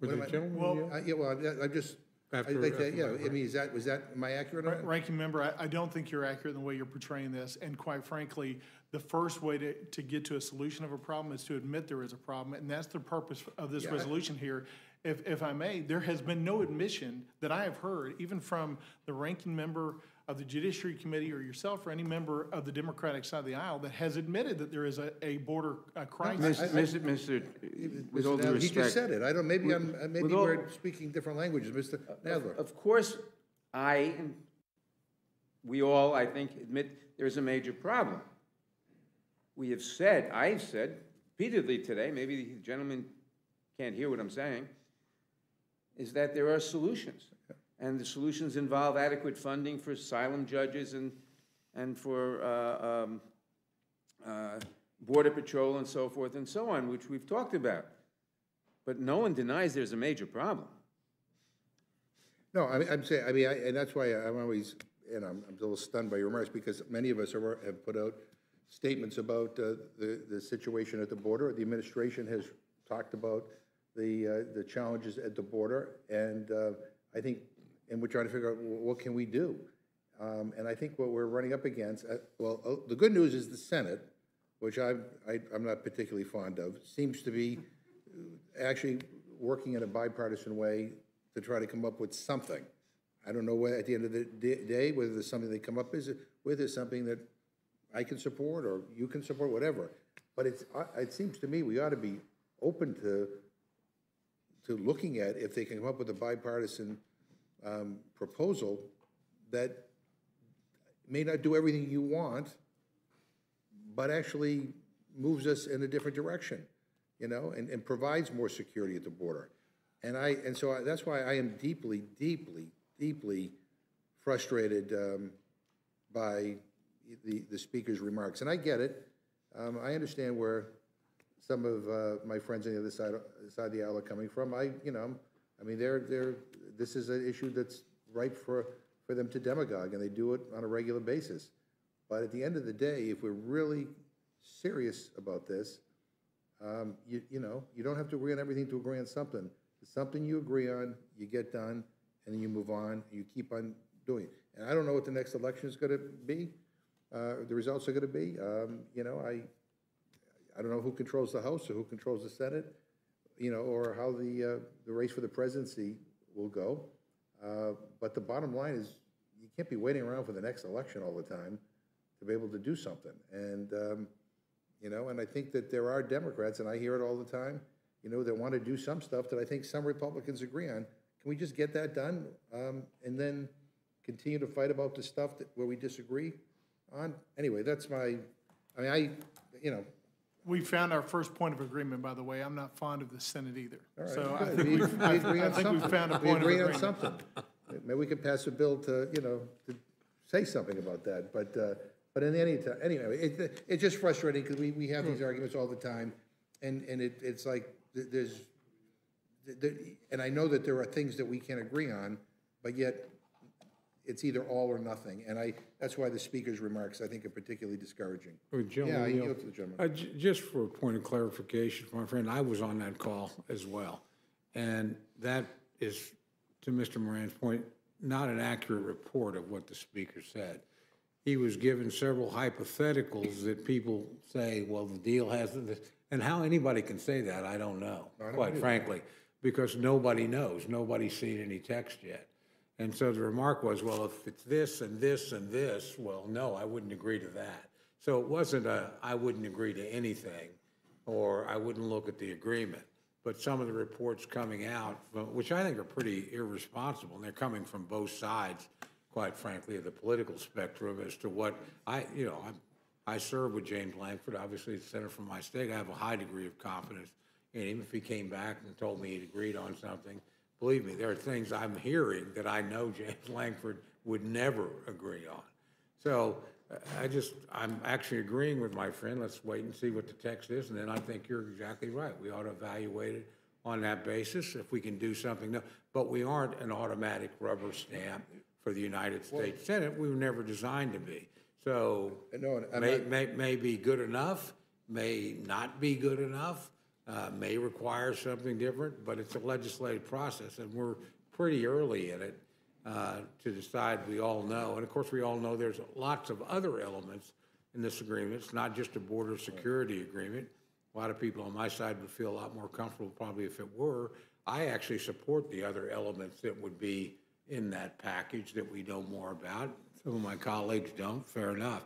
Were am I well, I, yeah, well, I, I just. After, I think that, yeah, I mean, is that, was that, am I accurate on that? Ranking member, I, I don't think you're accurate in the way you're portraying this. And quite frankly, the first way to, to get to a solution of a problem is to admit there is a problem. And that's the purpose of this yeah. resolution here. If, if I may, there has been no admission that I have heard, even from the ranking member of the Judiciary Committee or yourself or any member of the Democratic side of the aisle, that has admitted that there is a, a border a crisis. Mister With all due respect, he just said it. I don't. Maybe I'm. Maybe we're speaking different languages, Mister Nadler. Of course, I. We all, I think, admit there is a major problem. We have said. I have said repeatedly today. Maybe the gentleman can't hear what I'm saying. Is that there are solutions, and the solutions involve adequate funding for asylum judges and and for uh, um, uh, Border Patrol and so forth and so on, which we've talked about. But no one denies there's a major problem. No, I mean, I'm saying, I mean, I, and that's why I'm always, and I'm, I'm a little stunned by your remarks, because many of us are, have put out statements about uh, the, the situation at the border. The administration has talked about the, uh, the challenges at the border, and uh, I think, and we're trying to figure out what can we do. Um, and I think what we're running up against, uh, well, uh, the good news is the Senate, which I'm, I, I'm not particularly fond of, seems to be actually working in a bipartisan way to try to come up with something. I don't know whether at the end of the day whether there's something they come up with is something that I can support or you can support, whatever. But it's, it seems to me we ought to be open to to looking at if they can come up with a bipartisan um, proposal that may not do everything you want, but actually moves us in a different direction, you know, and, and provides more security at the border. And I and so I, that's why I am deeply, deeply, deeply frustrated um, by the the speaker's remarks. And I get it. Um, I understand where some of uh, my friends on the other side, side of the aisle are coming from. I, you know, I mean, they're they're. This is an issue that's ripe for for them to demagogue, and they do it on a regular basis. But at the end of the day, if we're really serious about this, um, you you know, you don't have to agree on everything to agree on something. It's something you agree on, you get done, and then you move on, and you keep on doing it. And I don't know what the next election is going to be. Uh, the results are going to be. Um, you know, I I don't know who controls the House or who controls the Senate, you know, or how the uh, the race for the presidency will go. Uh, but the bottom line is, you can't be waiting around for the next election all the time to be able to do something. And um, you know, and I think that there are Democrats, and I hear it all the time, you know, that want to do some stuff that I think some Republicans agree on. Can we just get that done um, and then continue to fight about the stuff that where we disagree on? Anyway, that's my, I mean, I, you know. We found our first point of agreement, by the way. I'm not fond of the Senate either. All right, so I think we, we've, I, agree I think something. we found a point of agreement. We agree on something. Maybe we could pass a bill to, you know, to say something about that. But uh, but in any time, anyway, it, it's just frustrating because we, we have these arguments all the time. And, and it, it's like, There's, there, and I know that there are things that we can't agree on, but yet it's either all or nothing. And I, that's why the speaker's remarks, I think, are particularly discouraging. Well, yeah, I yield to the gentleman. Uh, just for a point of clarification, my friend, I was on that call as well. And that is, to Mister Moran's point, not an accurate report of what the speaker said. He was given several hypotheticals that people say, well, the deal hasn't this. And how anybody can say that, I don't know, I don't quite frankly, that. because nobody knows. Nobody's seen any text yet. And so the remark was, well, if it's this and this and this, well, no, I wouldn't agree to that. So it wasn't a, I wouldn't agree to anything, or I wouldn't look at the agreement. But some of the reports coming out, which I think are pretty irresponsible, and they're coming from both sides, quite frankly, of the political spectrum as to what I, you know, I'm, I served with James Lankford, obviously the senator from my state. I have a high degree of confidence in him. If he came back and told me he'd agreed on something, believe me, there are things I'm hearing that I know James Lankford would never agree on. So I just, I'm actually agreeing with my friend. Let's wait and see what the text is, and then I think you're exactly right. We ought to evaluate it on that basis if we can do something. No, but we aren't an automatic rubber stamp for the United States well, Senate. We were never designed to be. So no, may, not, may, may be good enough, may not be good enough, uh, may require something different, but it's a legislative process, and we're pretty early in it uh, to decide we all know. And, of course, we all know there's lots of other elements in this agreement. It's not just a border security agreement. A lot of people on my side would feel a lot more comfortable probably if it were. I actually support the other elements that would be in that package that we know more about. Some of my colleagues don't, fair enough.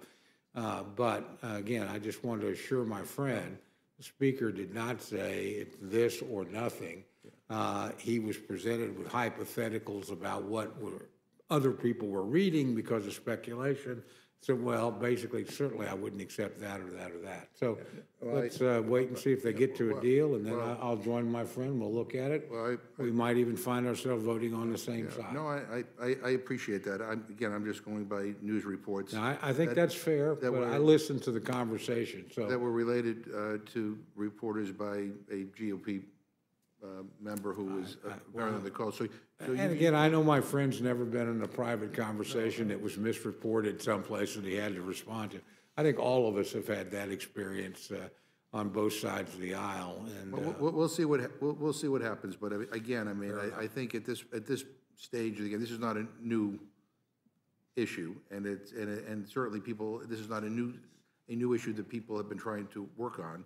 Uh, but uh, again, I just want to assure my friend, the speaker did not say it's this or nothing. Uh, he was presented with hypotheticals about what were, other people were reading because of speculation. So, well, basically, certainly I wouldn't accept that or that or that. So well, let's uh, wait and see if they get to a deal, and then well, I'll join my friend. We'll look at it. Well, I, we might even find ourselves voting on the same yeah, side. No, I, I, I appreciate that. I'm, again, I'm just going by news reports. Now, I, I think that, that's fair, that but were, I listened to the conversation. So that were related uh, to reporters by a G O P uh, member who was uh, I, I, well, on the call. So, So and again, I know my friend's never been in a private conversation that was misreported someplace and he had to respond to. I think all of us have had that experience uh, on both sides of the aisle. And well, uh, we'll, we'll see what we'll, we'll see what happens. But again, I mean, I, I think at this at this stage, again, this is not a new issue, and it's and and certainly people, this is not a new a new issue that people have been trying to work on.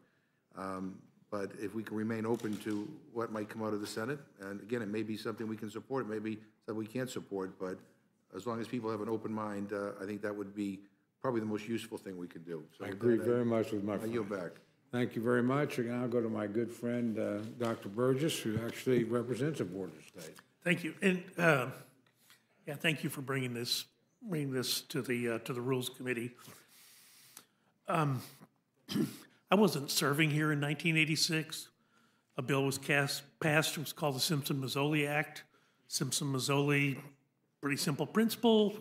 Um, But if we can remain open to what might come out of the Senate, and again, it may be something we can support, maybe something we can't support, but as long as people have an open mind, uh, I think that would be probably the most useful thing we could do. So I agree very I, much with my I friend. yield back. Thank you very much. And I'll go to my good friend, uh, Doctor Burgess, who actually represents a border state. Thank you. And uh, yeah, thank you for bringing this, bringing this to the, uh, to the Rules Committee. Um, I wasn't serving here in nineteen eighty-six. a bill was cast, passed, it was called the Simpson-Mazzoli Act. Simpson-Mazzoli, pretty simple principle.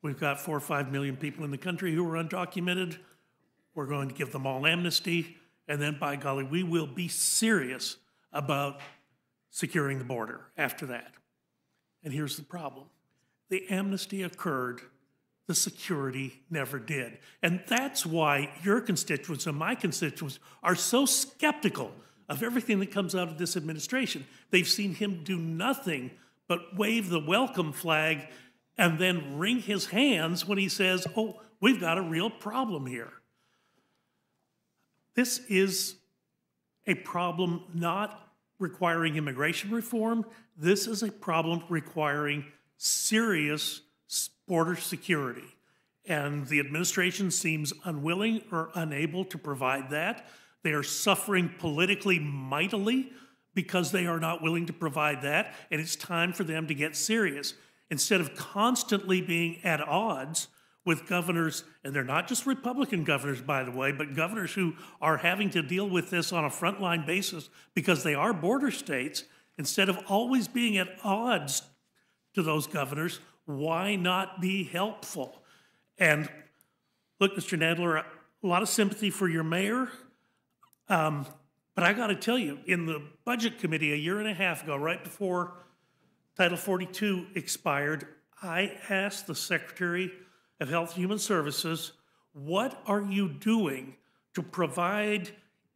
We've got four or five million people in the country who are undocumented. We're going to give them all amnesty. And then, by golly, we will be serious about securing the border after that. And here's the problem. The amnesty occurred, the security never did. And that's why your constituents and my constituents are so skeptical of everything that comes out of this administration. They've seen him do nothing but wave the welcome flag and then wring his hands when he says, oh, we've got a real problem here. This is a problem not requiring immigration reform. This is a problem requiring serious border security. And the administration seems unwilling or unable to provide that. They are suffering politically mightily because they are not willing to provide that. And it's time for them to get serious. Instead of constantly being at odds with governors, and they're not just Republican governors, by the way, but governors who are having to deal with this on a frontline basis because they are border states, instead of always being at odds to those governors, why not be helpful? And look, Mister Nadler, a lot of sympathy for your mayor, um, but I gotta tell you, in the budget committee a year and a half ago, right before Title forty-two expired, I asked the Secretary of Health and Human Services, what are you doing to provide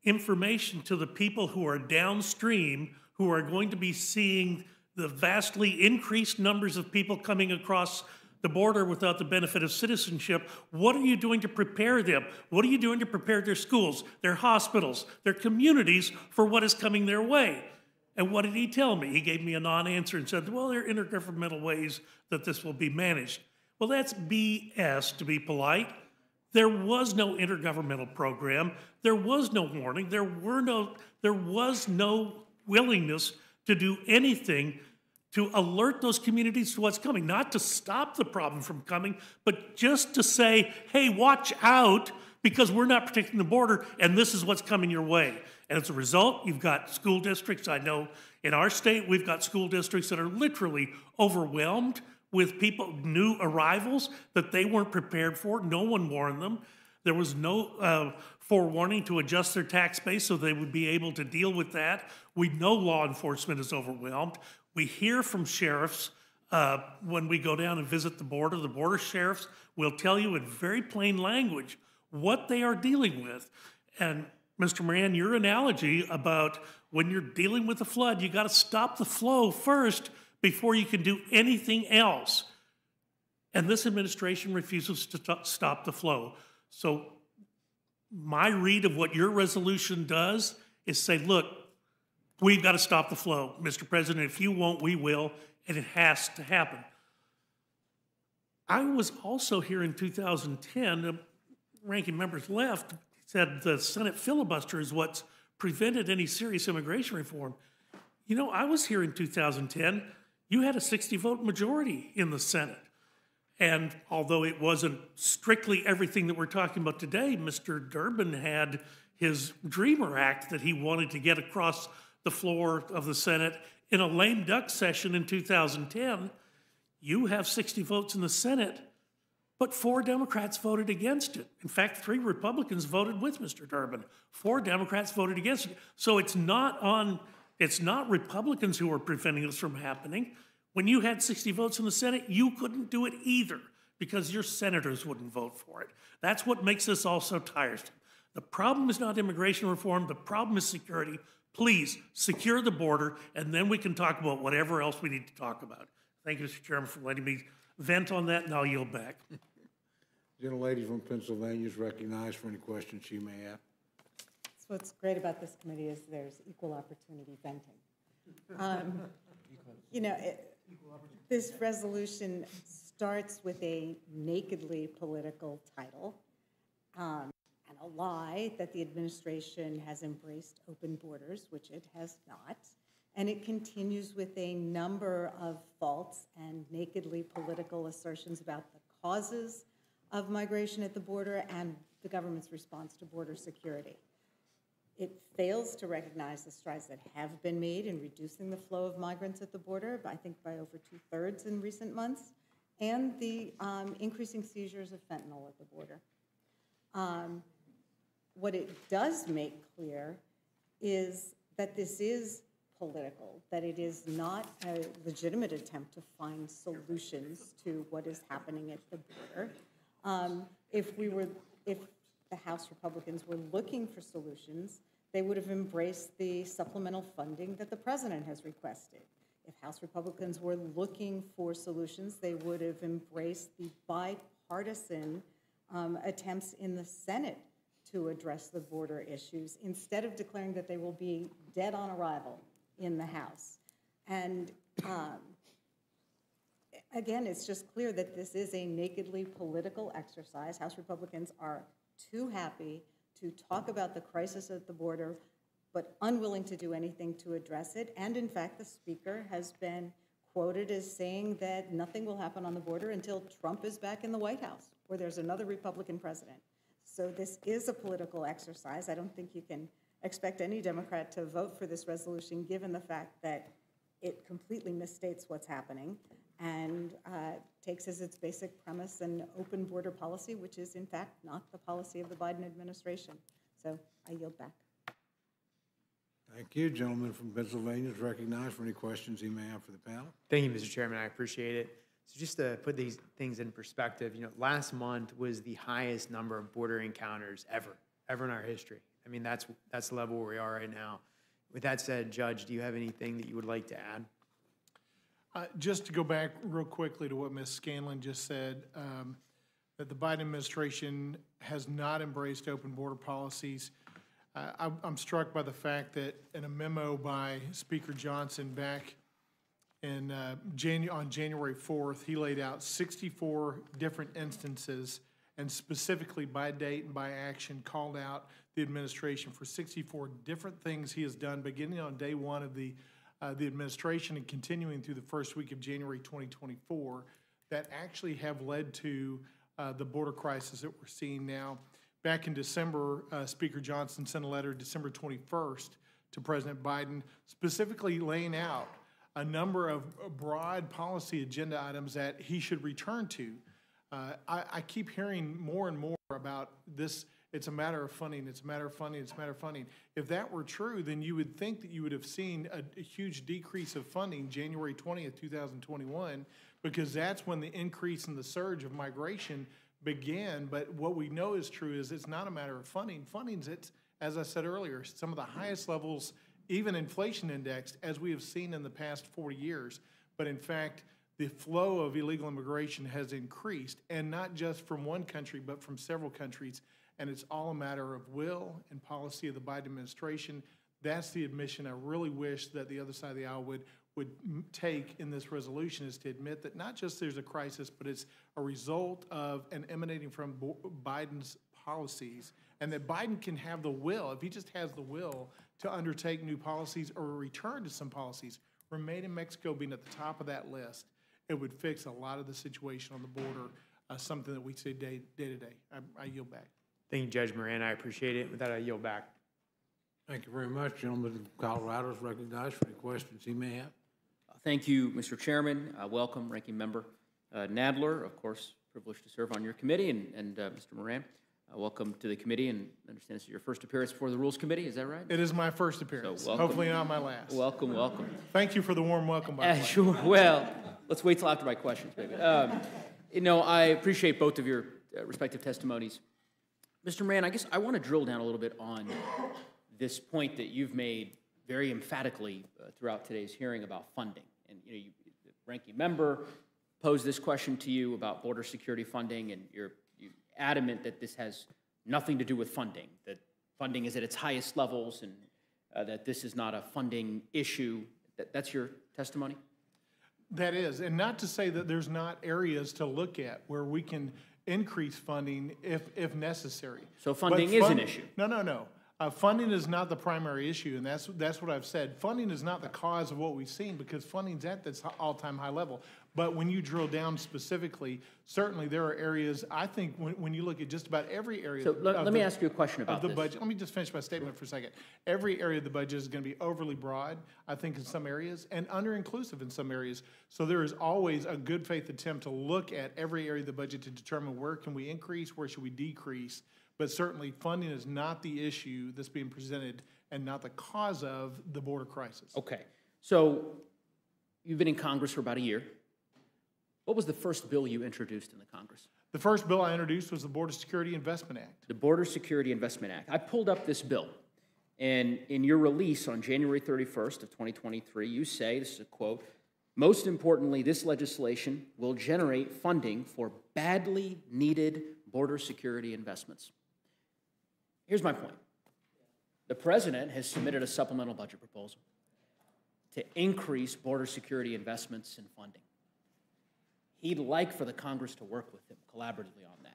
information to the people who are downstream, who are going to be seeing the vastly increased numbers of people coming across the border without the benefit of citizenship? What are you doing to prepare them? What are you doing to prepare their schools, their hospitals, their communities for what is coming their way? And what did he tell me? He gave me a non-answer and said, well, there are intergovernmental ways that this will be managed. Well, that's B S, to be polite. There was no intergovernmental program. There was no warning. There were no, there was no willingness to do anything to alert those communities to what's coming, not to stop the problem from coming, but just to say, hey, watch out, because we're not protecting the border, and this is what's coming your way. And as a result, you've got school districts. I know in our state, we've got school districts that are literally overwhelmed with people, new arrivals that they weren't prepared for. No one warned them. There was no uh, forewarning to adjust their tax base so they would be able to deal with that. We know law enforcement is overwhelmed. We hear from sheriffs uh, when we go down and visit the border. The border sheriffs will tell you in very plain language what they are dealing with. And Mister Moran, your analogy about when you're dealing with a flood, you gotta stop the flow first before you can do anything else. And this administration refuses to stop the flow. So my read of what your resolution does is say, look, we've got to stop the flow, Mister President. If you won't, we will, and it has to happen. I was also here in two thousand ten, the ranking members left, said the Senate filibuster is what's prevented any serious immigration reform. You know, I was here in two thousand ten. You had a sixty vote majority in the Senate. And although it wasn't strictly everything that we're talking about today, Mister Durbin had his Dreamer Act that he wanted to get across the floor of the Senate in a lame duck session in two thousand ten. You have sixty votes in the Senate, but four Democrats voted against it. In fact, three Republicans voted with Mister Durbin. Four Democrats voted against it. So it's not on, it's not Republicans who are preventing this from happening. When you had sixty votes in the Senate, you couldn't do it either because your senators wouldn't vote for it. That's what makes this all so tiresome. The problem is not immigration reform. The problem is security. Please secure the border, and then we can talk about whatever else we need to talk about. Thank you, Mister Chairman, for letting me vent on that, and I'll yield back. The lady from Pennsylvania is recognized for any questions she may have. So what's great about this committee is there's equal opportunity venting. Um, you know, it, this resolution starts with a nakedly political title um, and a lie that the administration has embraced open borders, which it has not. And it continues with a number of false and nakedly political assertions about the causes of migration at the border and the government's response to border security. It fails to recognize the strides that have been made in reducing the flow of migrants at the border, I think by over two-thirds in recent months, and the um, increasing seizures of fentanyl at the border. Um, what it does make clear is that this is political, that it is not a legitimate attempt to find solutions to what is happening at the border. Um, if we were, if the House Republicans were looking for solutions, they would have embraced the supplemental funding that the president has requested. If House Republicans were looking for solutions, they would have embraced the bipartisan um, attempts in the Senate to address the border issues, instead of declaring that they will be dead on arrival in the House. And um, again, it's just clear that this is a nakedly political exercise. House Republicans are too happy to talk about the crisis at the border, but unwilling to do anything to address it. And in fact, the Speaker has been quoted as saying that nothing will happen on the border until Trump is back in the White House, or there's another Republican president. So this is a political exercise. I don't think you can expect any Democrat to vote for this resolution, given the fact that it completely misstates what's happening and uh, takes as its basic premise an open border policy, which is, in fact, not the policy of the Biden administration. So I yield back. Thank you. Gentleman from Pennsylvania is recognized for any questions he may have for the panel. Thank you, Mister Chairman. I appreciate it. So just to put these things in perspective, you know, last month was the highest number of border encounters ever, ever in our history. I mean, that's that's the level where we are right now. With that said, Judge, do you have anything that you would like to add? Uh, just to go back real quickly to what Miz Scanlon just said, um, that the Biden administration has not embraced open border policies. Uh, I, I'm struck by the fact that in a memo by Speaker Johnson back in, uh, Janu- on January fourth, he laid out sixty-four different instances and specifically by date and by action called out the administration for sixty-four different things he has done beginning on day one of the, uh, the administration and continuing through the first week of January twenty twenty-four that actually have led to uh, the border crisis that we're seeing now. Back in December, uh, Speaker Johnson sent a letter December twenty-first to President Biden, specifically laying out a number of broad policy agenda items that he should return to. Uh, I, I keep hearing more and more about this, it's a matter of funding, it's a matter of funding, it's a matter of funding. If that were true, then you would think that you would have seen a, a huge decrease of funding January twentieth, two thousand twenty-one, because that's when the increase in the surge of migration began, but what we know is true is it's not a matter of funding. Funding's, it's, as I said earlier, some of the highest levels, even inflation indexed, as we have seen in the past forty years. But in fact, the flow of illegal immigration has increased, and not just from one country, but from several countries. And it's all a matter of will and policy of the Biden administration. That's the admission I really wish that the other side of the aisle would would take in this resolution, is to admit that not just there's a crisis, but it's a result of and emanating from Biden's policies, and that Biden can have the will, if he just has the will, to undertake new policies or return to some policies, Remain in Mexico being at the top of that list. It would fix a lot of the situation on the border, uh, something that we see day, day to day. I, I yield back. Thank you, Judge Moran. I appreciate it. With that, I yield back. Thank you very much. Gentleman from Colorado is recognized for any questions he may have. Thank you, Mister Chairman. Uh, welcome, Ranking Member uh, Nadler. Of course, privileged to serve on your committee, and, and uh, Mister Moran, uh, welcome to the committee. And I understand this is your first appearance before the Rules Committee. Is that right? It is my first appearance. So welcome, hopefully not my last. Welcome, welcome. Thank you for the warm welcome. By uh, sure. Well, let's wait till after my questions, maybe. Um, you know, I appreciate both of your uh, respective testimonies, Mister Moran. I guess I want to drill down a little bit on this point that you've made very emphatically uh, throughout today's hearing about funding. And you know, you, the ranking member posed this question to you about border security funding, and you're, you're adamant that this has nothing to do with funding, that funding is at its highest levels, and uh, that this is not a funding issue. That, that's your testimony? That is, and not to say that there's not areas to look at where we can increase funding if, if necessary. So funding but is fund- an issue? No, no, no. Uh, funding is not the primary issue, and that's that's what I've said. Funding is not the cause of what we've seen, because funding's at this all-time high level. But when you drill down specifically, certainly there are areas, I think, when, when you look at just about every area. So of, let, of let the, me ask you a question about the this. budget. Let me just finish my statement for a second. Every area of the budget is going to be overly broad, I think, in some areas, and under-inclusive in some areas. So there is always a good faith attempt to look at every area of the budget to determine where can we increase, where should we decrease. But certainly funding is not the issue that's being presented and not the cause of the border crisis. Okay. So you've been in Congress for about a year. What was the first bill you introduced in the Congress? The first bill I introduced was the Border Security Investment Act. The Border Security Investment Act. I pulled up this bill, and in your release on January thirty-first of twenty twenty-three, you say, this is a quote, "Most importantly, this legislation will generate funding for badly needed border security investments." Here's my point. The president has submitted a supplemental budget proposal to increase border security investments and funding. He'd like for the Congress to work with him collaboratively on that.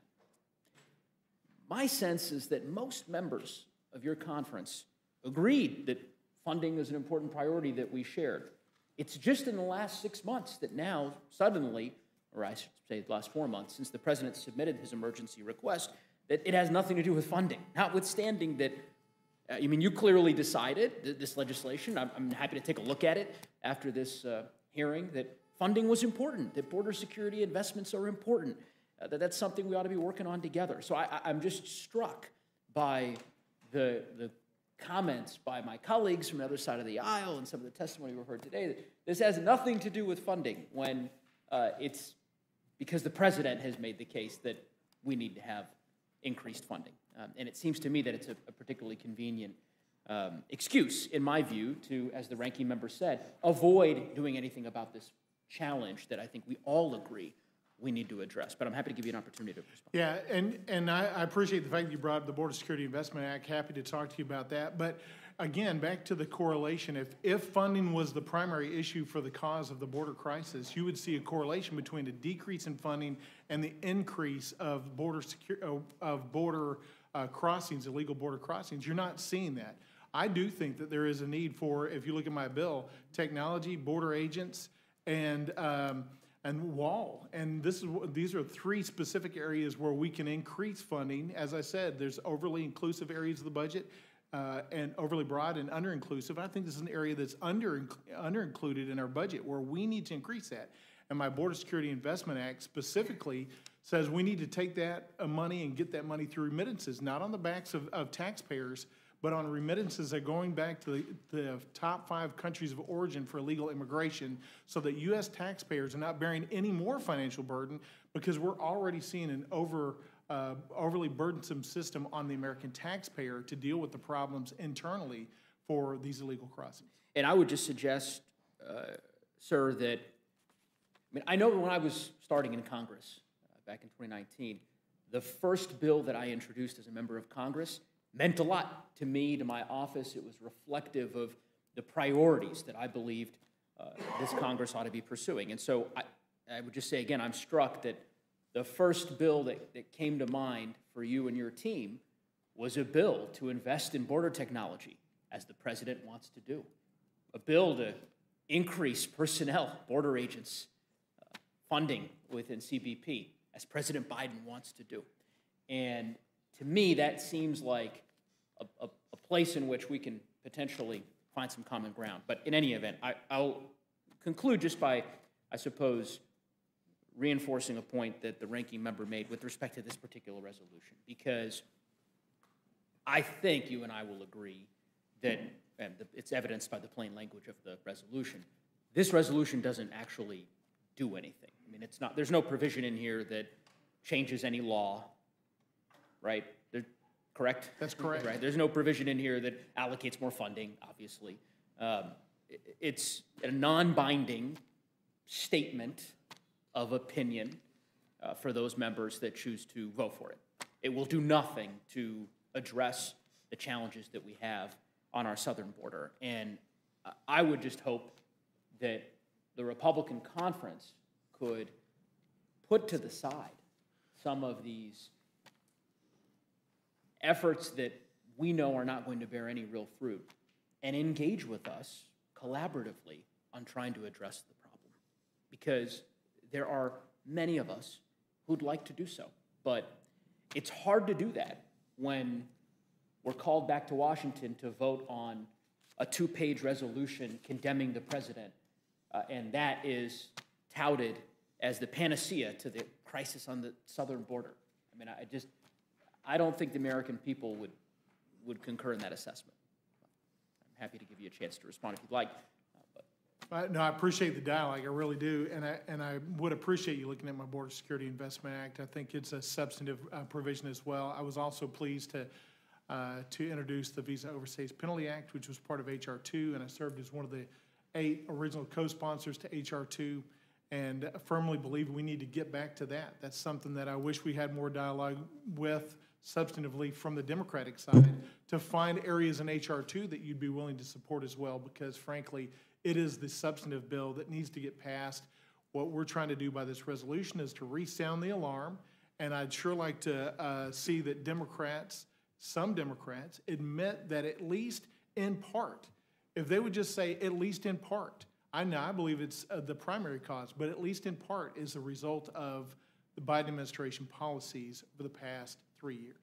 My sense is that most members of your conference agreed that funding is an important priority that we shared. It's just in the last six months that now suddenly, or I should say the last four months, since the president submitted his emergency request, that it has nothing to do with funding, notwithstanding that, uh, I mean, you clearly decided th this legislation, I'm, I'm happy to take a look at it after this uh, hearing, that funding was important, that border security investments are important, uh, that that's something we ought to be working on together. So I, I'm just struck by the, the comments by my colleagues from the other side of the aisle and some of the testimony we've heard today, that this has nothing to do with funding when uh, it's because the president has made the case that we need to have increased funding. Um, and it seems to me that it's a, a particularly convenient um, excuse, in my view, to, as the ranking member said, avoid doing anything about this challenge that I think we all agree we need to address. But I'm happy to give you an opportunity to respond. Yeah, and, and I, I appreciate the fact that you brought up the Border Security Investment Act. Happy to talk to you about that. But again, back to the correlation, if, if funding was the primary issue for the cause of the border crisis, you would see a correlation between a decrease in funding and the increase of border, secu of border uh, crossings, illegal border crossings. You're not seeing that. I do think that there is a need for, if you look at my bill, technology, border agents, and um, and wall. And this is, these are three specific areas where we can increase funding. As I said, there's overly inclusive areas of the budget. Uh, and overly broad and under-inclusive. I think this is an area that's under, under-included in our budget where we need to increase that. And my Border Security Investment Act specifically says we need to take that uh, money and get that money through remittances, not on the backs of, of taxpayers, but on remittances that are going back to the, the top five countries of origin for illegal immigration, so that U S taxpayers are not bearing any more financial burden, because we're already seeing an over Uh, overly burdensome system on the American taxpayer to deal with the problems internally for these illegal crossings. And I would just suggest, uh, sir, that, I mean, I know when I was starting in Congress uh, back in twenty nineteen, the first bill that I introduced as a member of Congress meant a lot to me, to my office. It was reflective of the priorities that I believed uh, this Congress ought to be pursuing. And so I, I would just say again, I'm struck that the first bill that, that came to mind for you and your team was a bill to invest in border technology, as the president wants to do. A bill to increase personnel, border agents, uh, funding within C B P, as President Biden wants to do. And to me, that seems like a, a, a place in which we can potentially find some common ground. But in any event, I, I'll conclude just by, I suppose, reinforcing a point that the ranking member made with respect to this particular resolution, because I think you and I will agree that, and it's evidenced by the plain language of the resolution, this resolution doesn't actually do anything. I mean, it's not, there's no provision in here that changes any law, right? They're, correct? That's correct. Right? There's no provision in here that allocates more funding, obviously. Um, it, it's a non-binding statement of opinion uh, for those members that choose to vote for it. It will do nothing to address the challenges that we have on our southern border. And uh, I would just hope that the Republican conference could put to the side some of these efforts that we know are not going to bear any real fruit, and engage with us collaboratively on trying to address the problem. Because there are many of us who'd like to do so, but it's hard to do that when we're called back to Washington to vote on a two-page resolution condemning the president, uh, and that is touted as the panacea to the crisis on the southern border. I mean, I just, I don't think the American people would, would concur in that assessment. I'm happy to give you a chance to respond if you'd like. Uh, but. I, no, I appreciate the dialogue, I really do, and I, and I would appreciate you looking at my Border Security Investment Act. I think it's a substantive uh, provision as well. I was also pleased to Uh, to introduce the Visa Overstays Penalty Act, which was part of H R two, and I served as one of the eight original co-sponsors to H R two, and I firmly believe we need to get back to that. That's something that I wish we had more dialogue with substantively from the Democratic side to find areas in H R two that you'd be willing to support as well, because frankly, it is the substantive bill that needs to get passed. What we're trying to do by this resolution is to resound the alarm, and I'd sure like to uh, see that Democrats Some Democrats admit that at least in part, if they would just say at least in part, I know I believe it's uh, the primary cause, but at least in part is the result of the Biden administration policies over the past three years.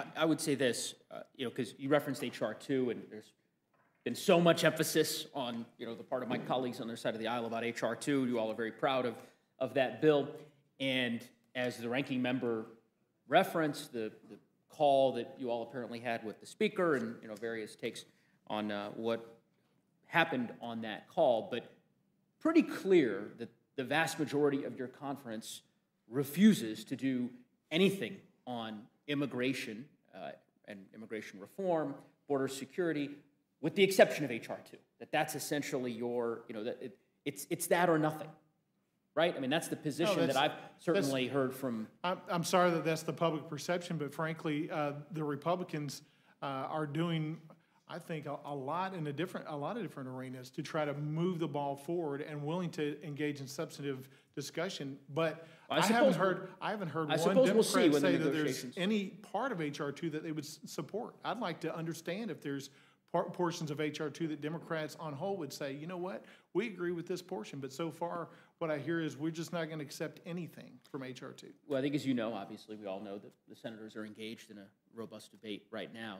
I, I would say this, uh, you know, because you referenced H R two, and there's been so much emphasis on, you know, the part of my colleagues on their side of the aisle about H R two. You all are very proud of, of that bill. And as the ranking member referenced, the, the call that you all apparently had with the speaker, and you know various takes on uh, what happened on that call, but pretty clear that the vast majority of your conference refuses to do anything on immigration uh, and immigration reform, border security, with the exception of H R two. That that's essentially your, you know, that it, it's it's that or nothing. Right? I mean, that's the position no, that's, that I've certainly heard from. I'm, I'm sorry that that's the public perception, but frankly, uh, the Republicans uh, are doing, I think, a, a lot in a different, a lot of different arenas to try to move the ball forward and willing to engage in substantive discussion. But well, I, I haven't heard, I haven't heard I one Democrat we'll say the that there's any part of H R two that they would support. I'd like to understand if there's portions of H R two that Democrats on whole would say, you know what, we agree with this portion, but so far what I hear is we're just not going to accept anything from H R two. Well, I think as you know, obviously, we all know that the senators are engaged in a robust debate right now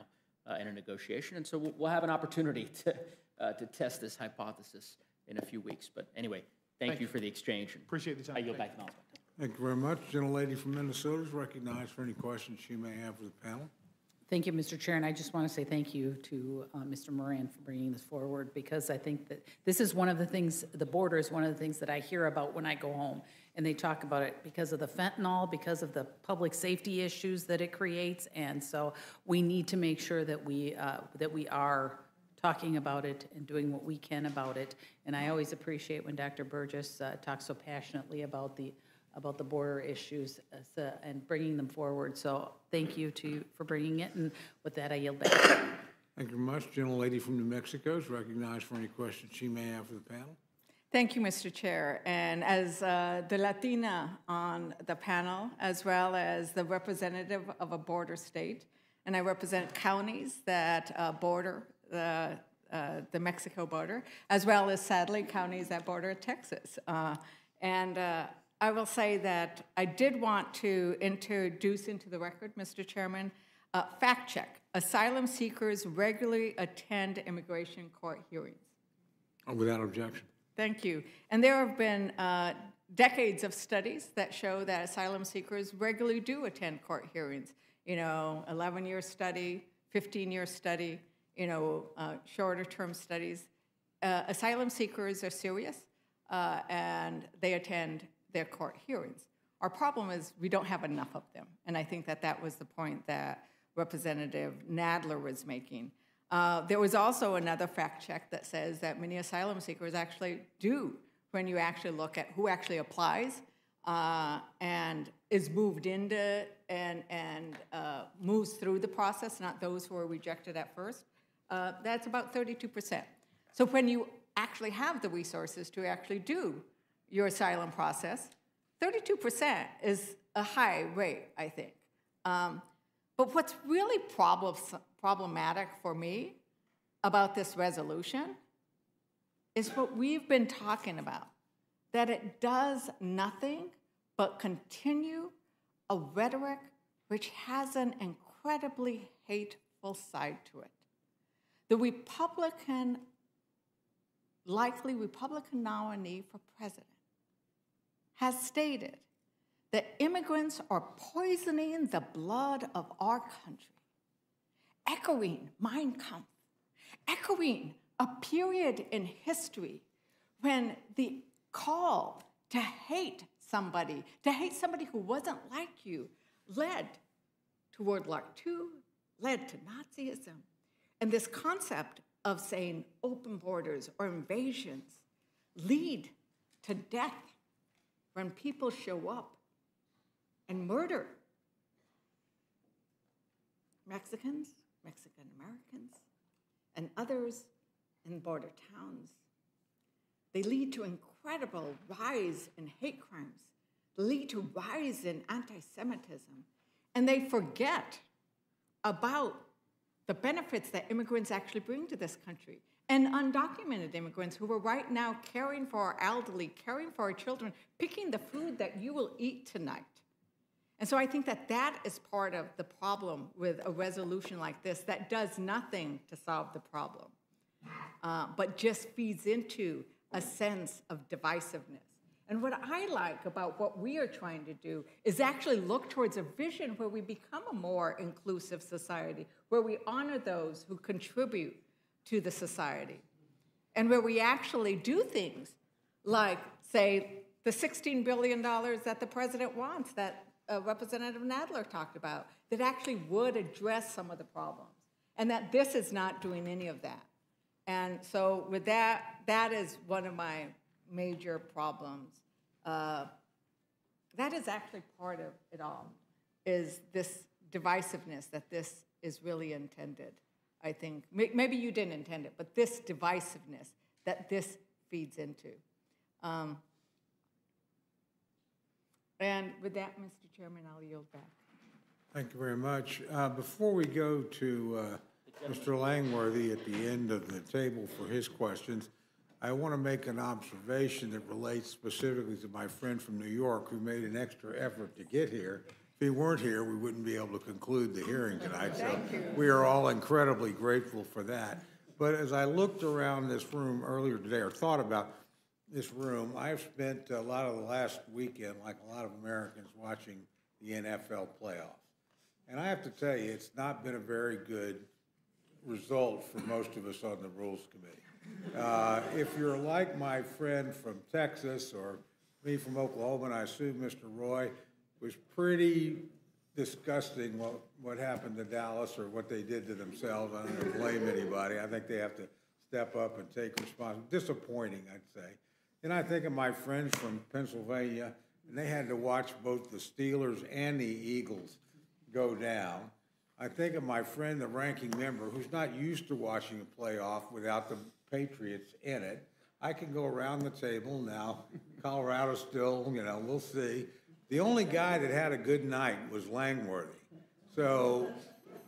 uh, and a negotiation, and so we'll, we'll have an opportunity to, uh, to test this hypothesis in a few weeks. But anyway, thank, thank you for the exchange. And appreciate the time. I yield back acknowledgement. Thank you very much. Gentlelady from Minnesota is recognized for any questions she may have for the panel. Thank you, Mister Chair, and I just want to say thank you to uh, Mister Moran for bringing this forward, because I think that this is one of the things, the border is one of the things that I hear about when I go home, and they talk about it because of the fentanyl, because of the public safety issues that it creates, and so we need to make sure that we, uh, that we are talking about it and doing what we can about it, and I always appreciate when Doctor Burgess uh, talks so passionately about the about the border issues uh, so, and bringing them forward. So thank you to you for bringing it. And with that, I yield back. Thank you very much. Gentlelady from New Mexico is recognized for any questions she may have for the panel. Thank you, Mister Chair. And as uh, the Latina on the panel, as well as the representative of a border state, and I represent counties that uh, border the, uh, the Mexico border, as well as, sadly, counties that border Texas. Uh, and uh, I will say that I did want to introduce into the record, Mister Chairman, uh, fact check. Asylum seekers regularly attend immigration court hearings. Without objection. Thank you. And there have been uh, decades of studies that show that asylum seekers regularly do attend court hearings. You know, eleven-year study, fifteen-year study, you know, uh, shorter-term studies. Uh, asylum seekers are serious, uh, and they attend their court hearings. Our problem is we don't have enough of them, and I think that that was the point that Representative Nadler was making. Uh, there was also another fact check that says that many asylum seekers actually do, when you actually look at who actually applies uh, and is moved into and, and uh, moves through the process, not those who are rejected at first, uh, that's about thirty-two percent. So when you actually have the resources to actually do your asylum process, thirty-two percent is a high rate, I think. Um, but what's really problem, problematic for me about this resolution is what we've been talking about, that it does nothing but continue a rhetoric which has an incredibly hateful side to it. The Republican, likely Republican nominee for president has stated that immigrants are poisoning the blood of our country, echoing Mein Kampf, echoing a period in history when the call to hate somebody, to hate somebody who wasn't like you, led to World War Two, led to Nazism. And this concept of saying open borders or invasions lead to death when people show up and murder Mexicans, Mexican Americans, and others in border towns. They lead to incredible rise in hate crimes, lead to rise in anti-Semitism, and they forget about the benefits that immigrants actually bring to this country, and undocumented immigrants who are right now caring for our elderly, caring for our children, picking the food that you will eat tonight. And so I think that that is part of the problem with a resolution like this that does nothing to solve the problem, uh, but just feeds into a sense of divisiveness. And what I like about what we are trying to do is actually look towards a vision where we become a more inclusive society, where we honor those who contribute to the society, and where we actually do things like, say, the sixteen billion dollars that the president wants, that uh, Representative Nadler talked about, that actually would address some of the problems, and that this is not doing any of that. And so with that, that is one of my major problems. Uh, that is actually part of it all, is this divisiveness that this is really intended, I think. Maybe you didn't intend it, but this divisiveness that this feeds into. Um, and with that, Mister Chairman, I'll yield back. Thank you very much. Uh, before we go to uh, Mister Langworthy at the end of the table for his questions, I want to make an observation that relates specifically to my friend from New York who made an extra effort to get here. If he weren't here, we wouldn't be able to conclude the hearing tonight. So we are all incredibly grateful for that. But as I looked around this room earlier today, or thought about this room, I've spent a lot of the last weekend, like a lot of Americans, watching the N F L playoffs. And I have to tell you, it's not been a very good result for most of us on the Rules Committee. Uh, if you're like my friend from Texas or me from Oklahoma, and I assume Mister Roy, it was pretty disgusting what, what happened to Dallas or what they did to themselves. I don't blame anybody. I think they have to step up and take responsibility. Disappointing, I'd say. And I think of my friends from Pennsylvania, and they had to watch both the Steelers and the Eagles go down. I think of my friend, the ranking member, who's not used to watching a playoff without the Patriots in it. I can go around the table now. Colorado's still, you know, we'll see. The only guy that had a good night was Langworthy. So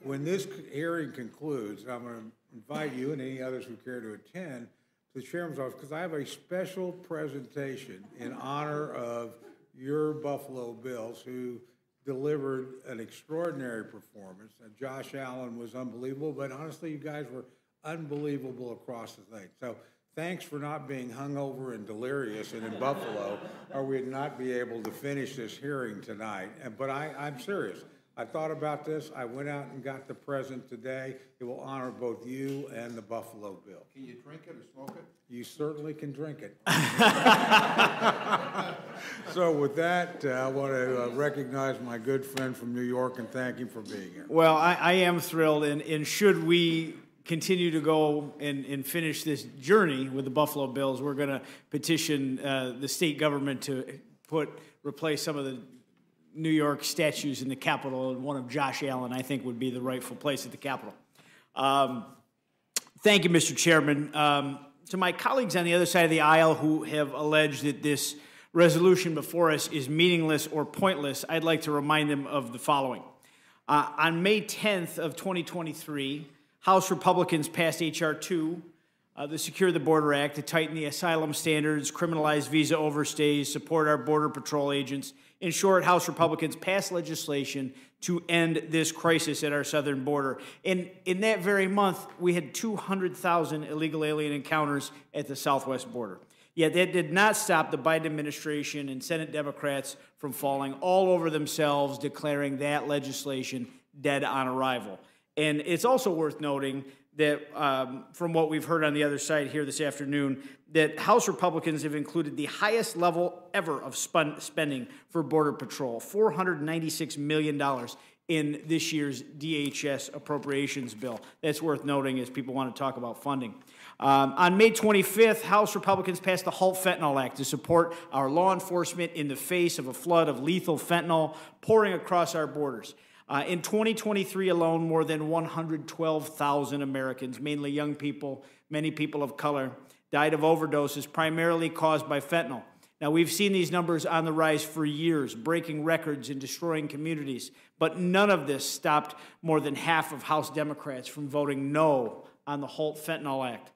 when this hearing concludes, I'm going to invite you and any others who care to attend to the chairman's office, because I have a special presentation in honor of your Buffalo Bills, who delivered an extraordinary performance. And Josh Allen was unbelievable, but honestly, you guys were unbelievable across the thing. So thanks for not being hungover and delirious and in Buffalo, or we'd not be able to finish this hearing tonight. But I, I'm serious. I thought about this. I went out and got the present today. It will honor both you and the Buffalo Bill. Can you drink it or smoke it? You certainly can drink it. So with that, uh, I want to uh, recognize my good friend from New York and thank him for being here. Well, I, I am thrilled, and, and should we continue to go and, and finish this journey with the Buffalo Bills, we're going to petition uh, the state government to put replace some of the New York statues in the Capitol, and one of Josh Allen, I think, would be the rightful place at the Capitol. Um, thank you, Mister Chairman. Um, to my colleagues on the other side of the aisle who have alleged that this resolution before us is meaningless or pointless, I'd like to remind them of the following. Uh, on May tenth of twenty twenty-three, House Republicans passed H R two, uh, the Secure the Border Act, to tighten the asylum standards, criminalize visa overstays, support our Border Patrol agents. In short, House Republicans passed legislation to end this crisis at our southern border. And in that very month, we had two hundred thousand illegal alien encounters at the southwest border. Yet that did not stop the Biden administration and Senate Democrats from falling all over themselves, declaring that legislation dead on arrival. And it's also worth noting that um, from what we've heard on the other side here this afternoon, that House Republicans have included the highest level ever of spun spending for Border Patrol, four hundred ninety-six million dollars in this year's D H S appropriations bill. That's worth noting as people want to talk about funding. Um, on May twenty-fifth, House Republicans passed the Halt Fentanyl Act to support our law enforcement in the face of a flood of lethal fentanyl pouring across our borders. Uh, in twenty twenty-three alone, more than one hundred twelve thousand Americans, mainly young people, many people of color, died of overdoses primarily caused by fentanyl. Now, we've seen these numbers on the rise for years, breaking records and destroying communities, but none of this stopped more than half of House Democrats from voting no on the Halt Fentanyl Act.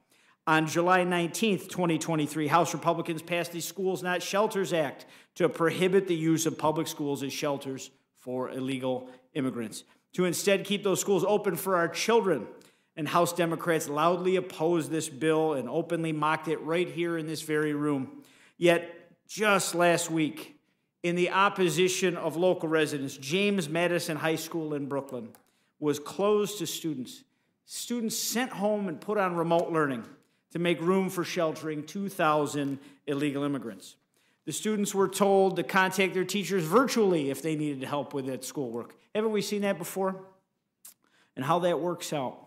On July nineteenth, twenty twenty-three, House Republicans passed the Schools Not Shelters Act to prohibit the use of public schools as shelters for illegal immigrants, to instead keep those schools open for our children. And House Democrats loudly opposed this bill and openly mocked it right here in this very room. Yet, just last week, in the opposition of local residents, James Madison High School in Brooklyn was closed to students. Students sent home and put on remote learning to make room for sheltering two thousand illegal immigrants. The students were told to contact their teachers virtually if they needed help with that schoolwork. Haven't we seen that before? And how that works out.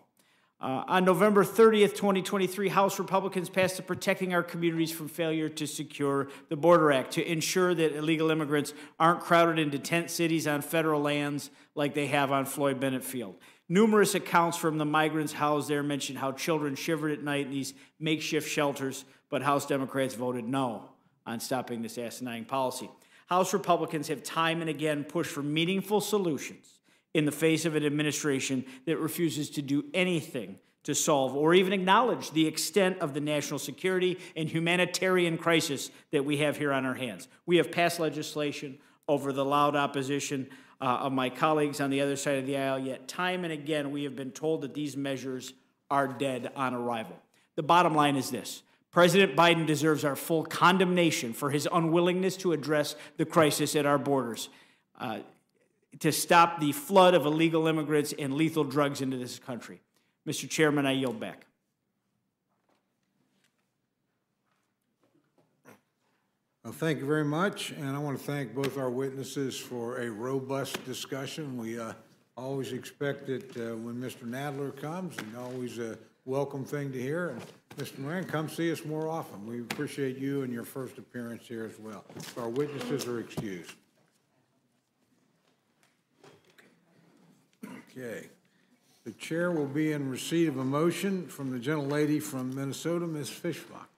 Uh, on November thirtieth, twenty twenty-three, House Republicans passed the Protecting Our Communities from Failure to Secure the Border Act to ensure that illegal immigrants aren't crowded into tent cities on federal lands like they have on Floyd Bennett Field. Numerous accounts from the migrants housed there mentioned how children shivered at night in these makeshift shelters, but House Democrats voted no on stopping this asinine policy. House Republicans have time and again pushed for meaningful solutions in the face of an administration that refuses to do anything to solve or even acknowledge the extent of the national security and humanitarian crisis that we have here on our hands. We have passed legislation over the loud opposition uh, of my colleagues on the other side of the aisle, yet time and again we have been told that these measures are dead on arrival. The bottom line is this. President Biden deserves our full condemnation for his unwillingness to address the crisis at our borders, uh, to stop the flood of illegal immigrants and lethal drugs into this country. Mister Chairman, I yield back. Well, thank you very much, and I want to thank both our witnesses for a robust discussion. We uh, always expect it uh, when Mister Nadler comes, and always a welcome thing to hear. And Mister Moran, come see us more often. We appreciate you and your first appearance here as well. Our witnesses are excused. Okay. The chair will be in receipt of a motion from the gentlelady from Minnesota, Miz Fischbach.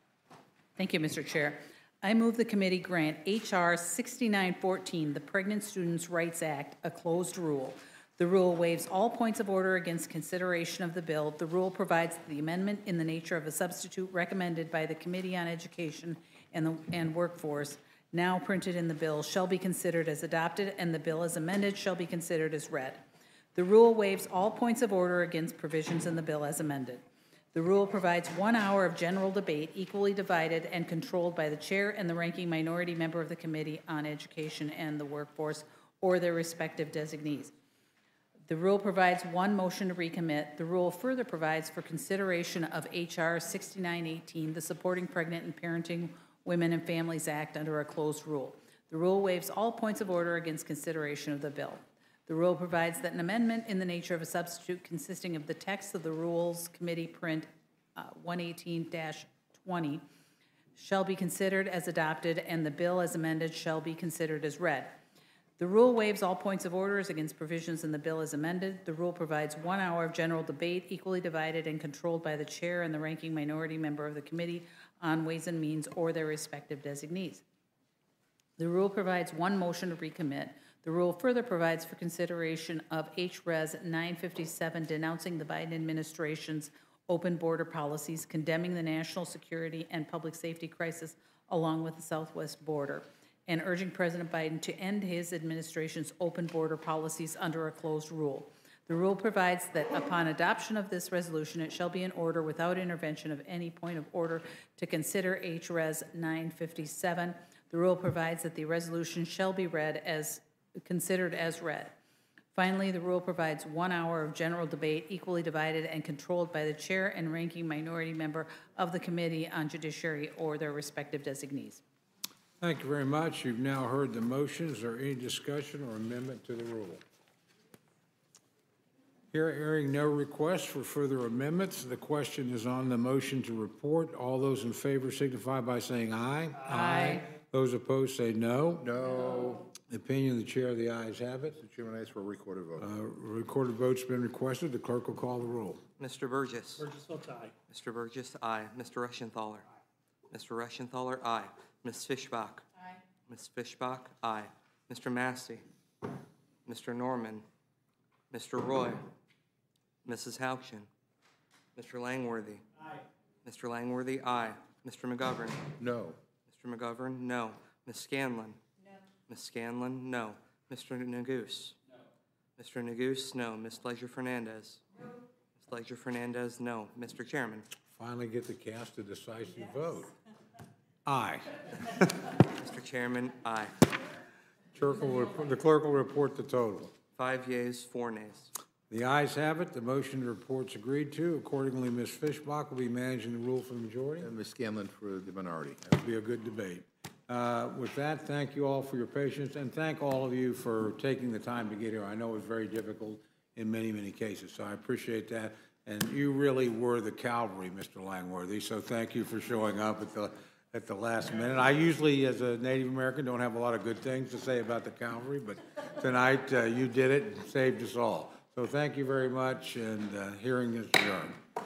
Thank you, Mister Chair. I move the committee grant H R sixty-nine fourteen, the Pregnant Students' Rights Act, a closed rule. The rule waives all points of order against consideration of the bill. The rule provides the amendment in the nature of a substitute recommended by the Committee on Education and, the, and Workforce, now printed in the bill, shall be considered as adopted, and the bill as amended shall be considered as read. The rule waives all points of order against provisions in the bill as amended. The rule provides one hour of general debate, equally divided and controlled by the chair and the ranking minority member of the Committee on Education and the Workforce or their respective designees. The rule provides one motion to recommit. The rule further provides for consideration of H R sixty-nine eighteen, the Supporting Pregnant and Parenting Women and Families Act, under a closed rule. The rule waives all points of order against consideration of the bill. The rule provides that an amendment in the nature of a substitute consisting of the text of the Rules Committee print uh, one eighteen dash twenty shall be considered as adopted, and the bill as amended shall be considered as read. The rule waives all points of orders against provisions in the bill as amended. The rule provides one hour of general debate, equally divided and controlled by the chair and the ranking minority member of the Committee on Ways and Means or their respective designees. The rule provides one motion to recommit. The rule further provides for consideration of H Res nine fifty-seven, denouncing the Biden administration's open border policies, condemning the national security and public safety crisis along with the southwest border, and urging President Biden to end his administration's open border policies under a closed rule. The rule provides that upon adoption of this resolution, it shall be an order without intervention of any point of order to consider H Res nine fifty-seven. The rule provides that the resolution shall be read as considered as read. Finally, the rule provides one hour of general debate equally divided and controlled by the chair and ranking minority member of the Committee on Judiciary or their respective designees. Thank you very much. You've now heard the motions. Is there any discussion or amendment to the rule? Hearing no requests for further amendments, the question is on the motion to report. All those in favor signify by saying aye. Aye. Aye. Those opposed say no. No. No. The opinion of the chair, the ayes have it. The chairman asks for a recorded vote. Uh, recorded vote's been requested. The clerk will call the roll. Mister Burgess. Burgess votes aye. Mister Burgess, aye. Mister Reschenthaler. Aye. Mister Reschenthaler, aye. Miz Fischbach. Aye. Miz Fischbach, aye. Mister Massey. Mister Norman. Mister Roy. Missus Houchin. Mister Langworthy. Aye. Mister Langworthy, aye. Mister McGovern. No. Mister McGovern, no. Miz Scanlon. No. Miz Scanlon, no. Mister Neguse. No. Mister Neguse, no. Miz Leisure Fernandez. No. Miz Leisure Fernandez, no. Mister Chairman. Finally get to cast a decisive yes. vote. Aye. Mister Chairman, aye. Clerk will the clerk will report the total. Five yeas, four nays. The ayes have it. The motion to report's agreed to. Accordingly, Miz Fischbach will be managing the rule for the majority. And Miz Scanlon for the minority. That would be a good debate. Uh, with that, thank you all for your patience, and thank all of you for taking the time to get here. I know it was very difficult in many, many cases, so I appreciate that. And you really were the cavalry, Mister Langworthy, so thank you for showing up at the, at the last minute. I usually, as a Native American, don't have a lot of good things to say about the cavalry, but tonight uh, you did it and saved us all. So thank you very much, and uh, hearing is adjourned.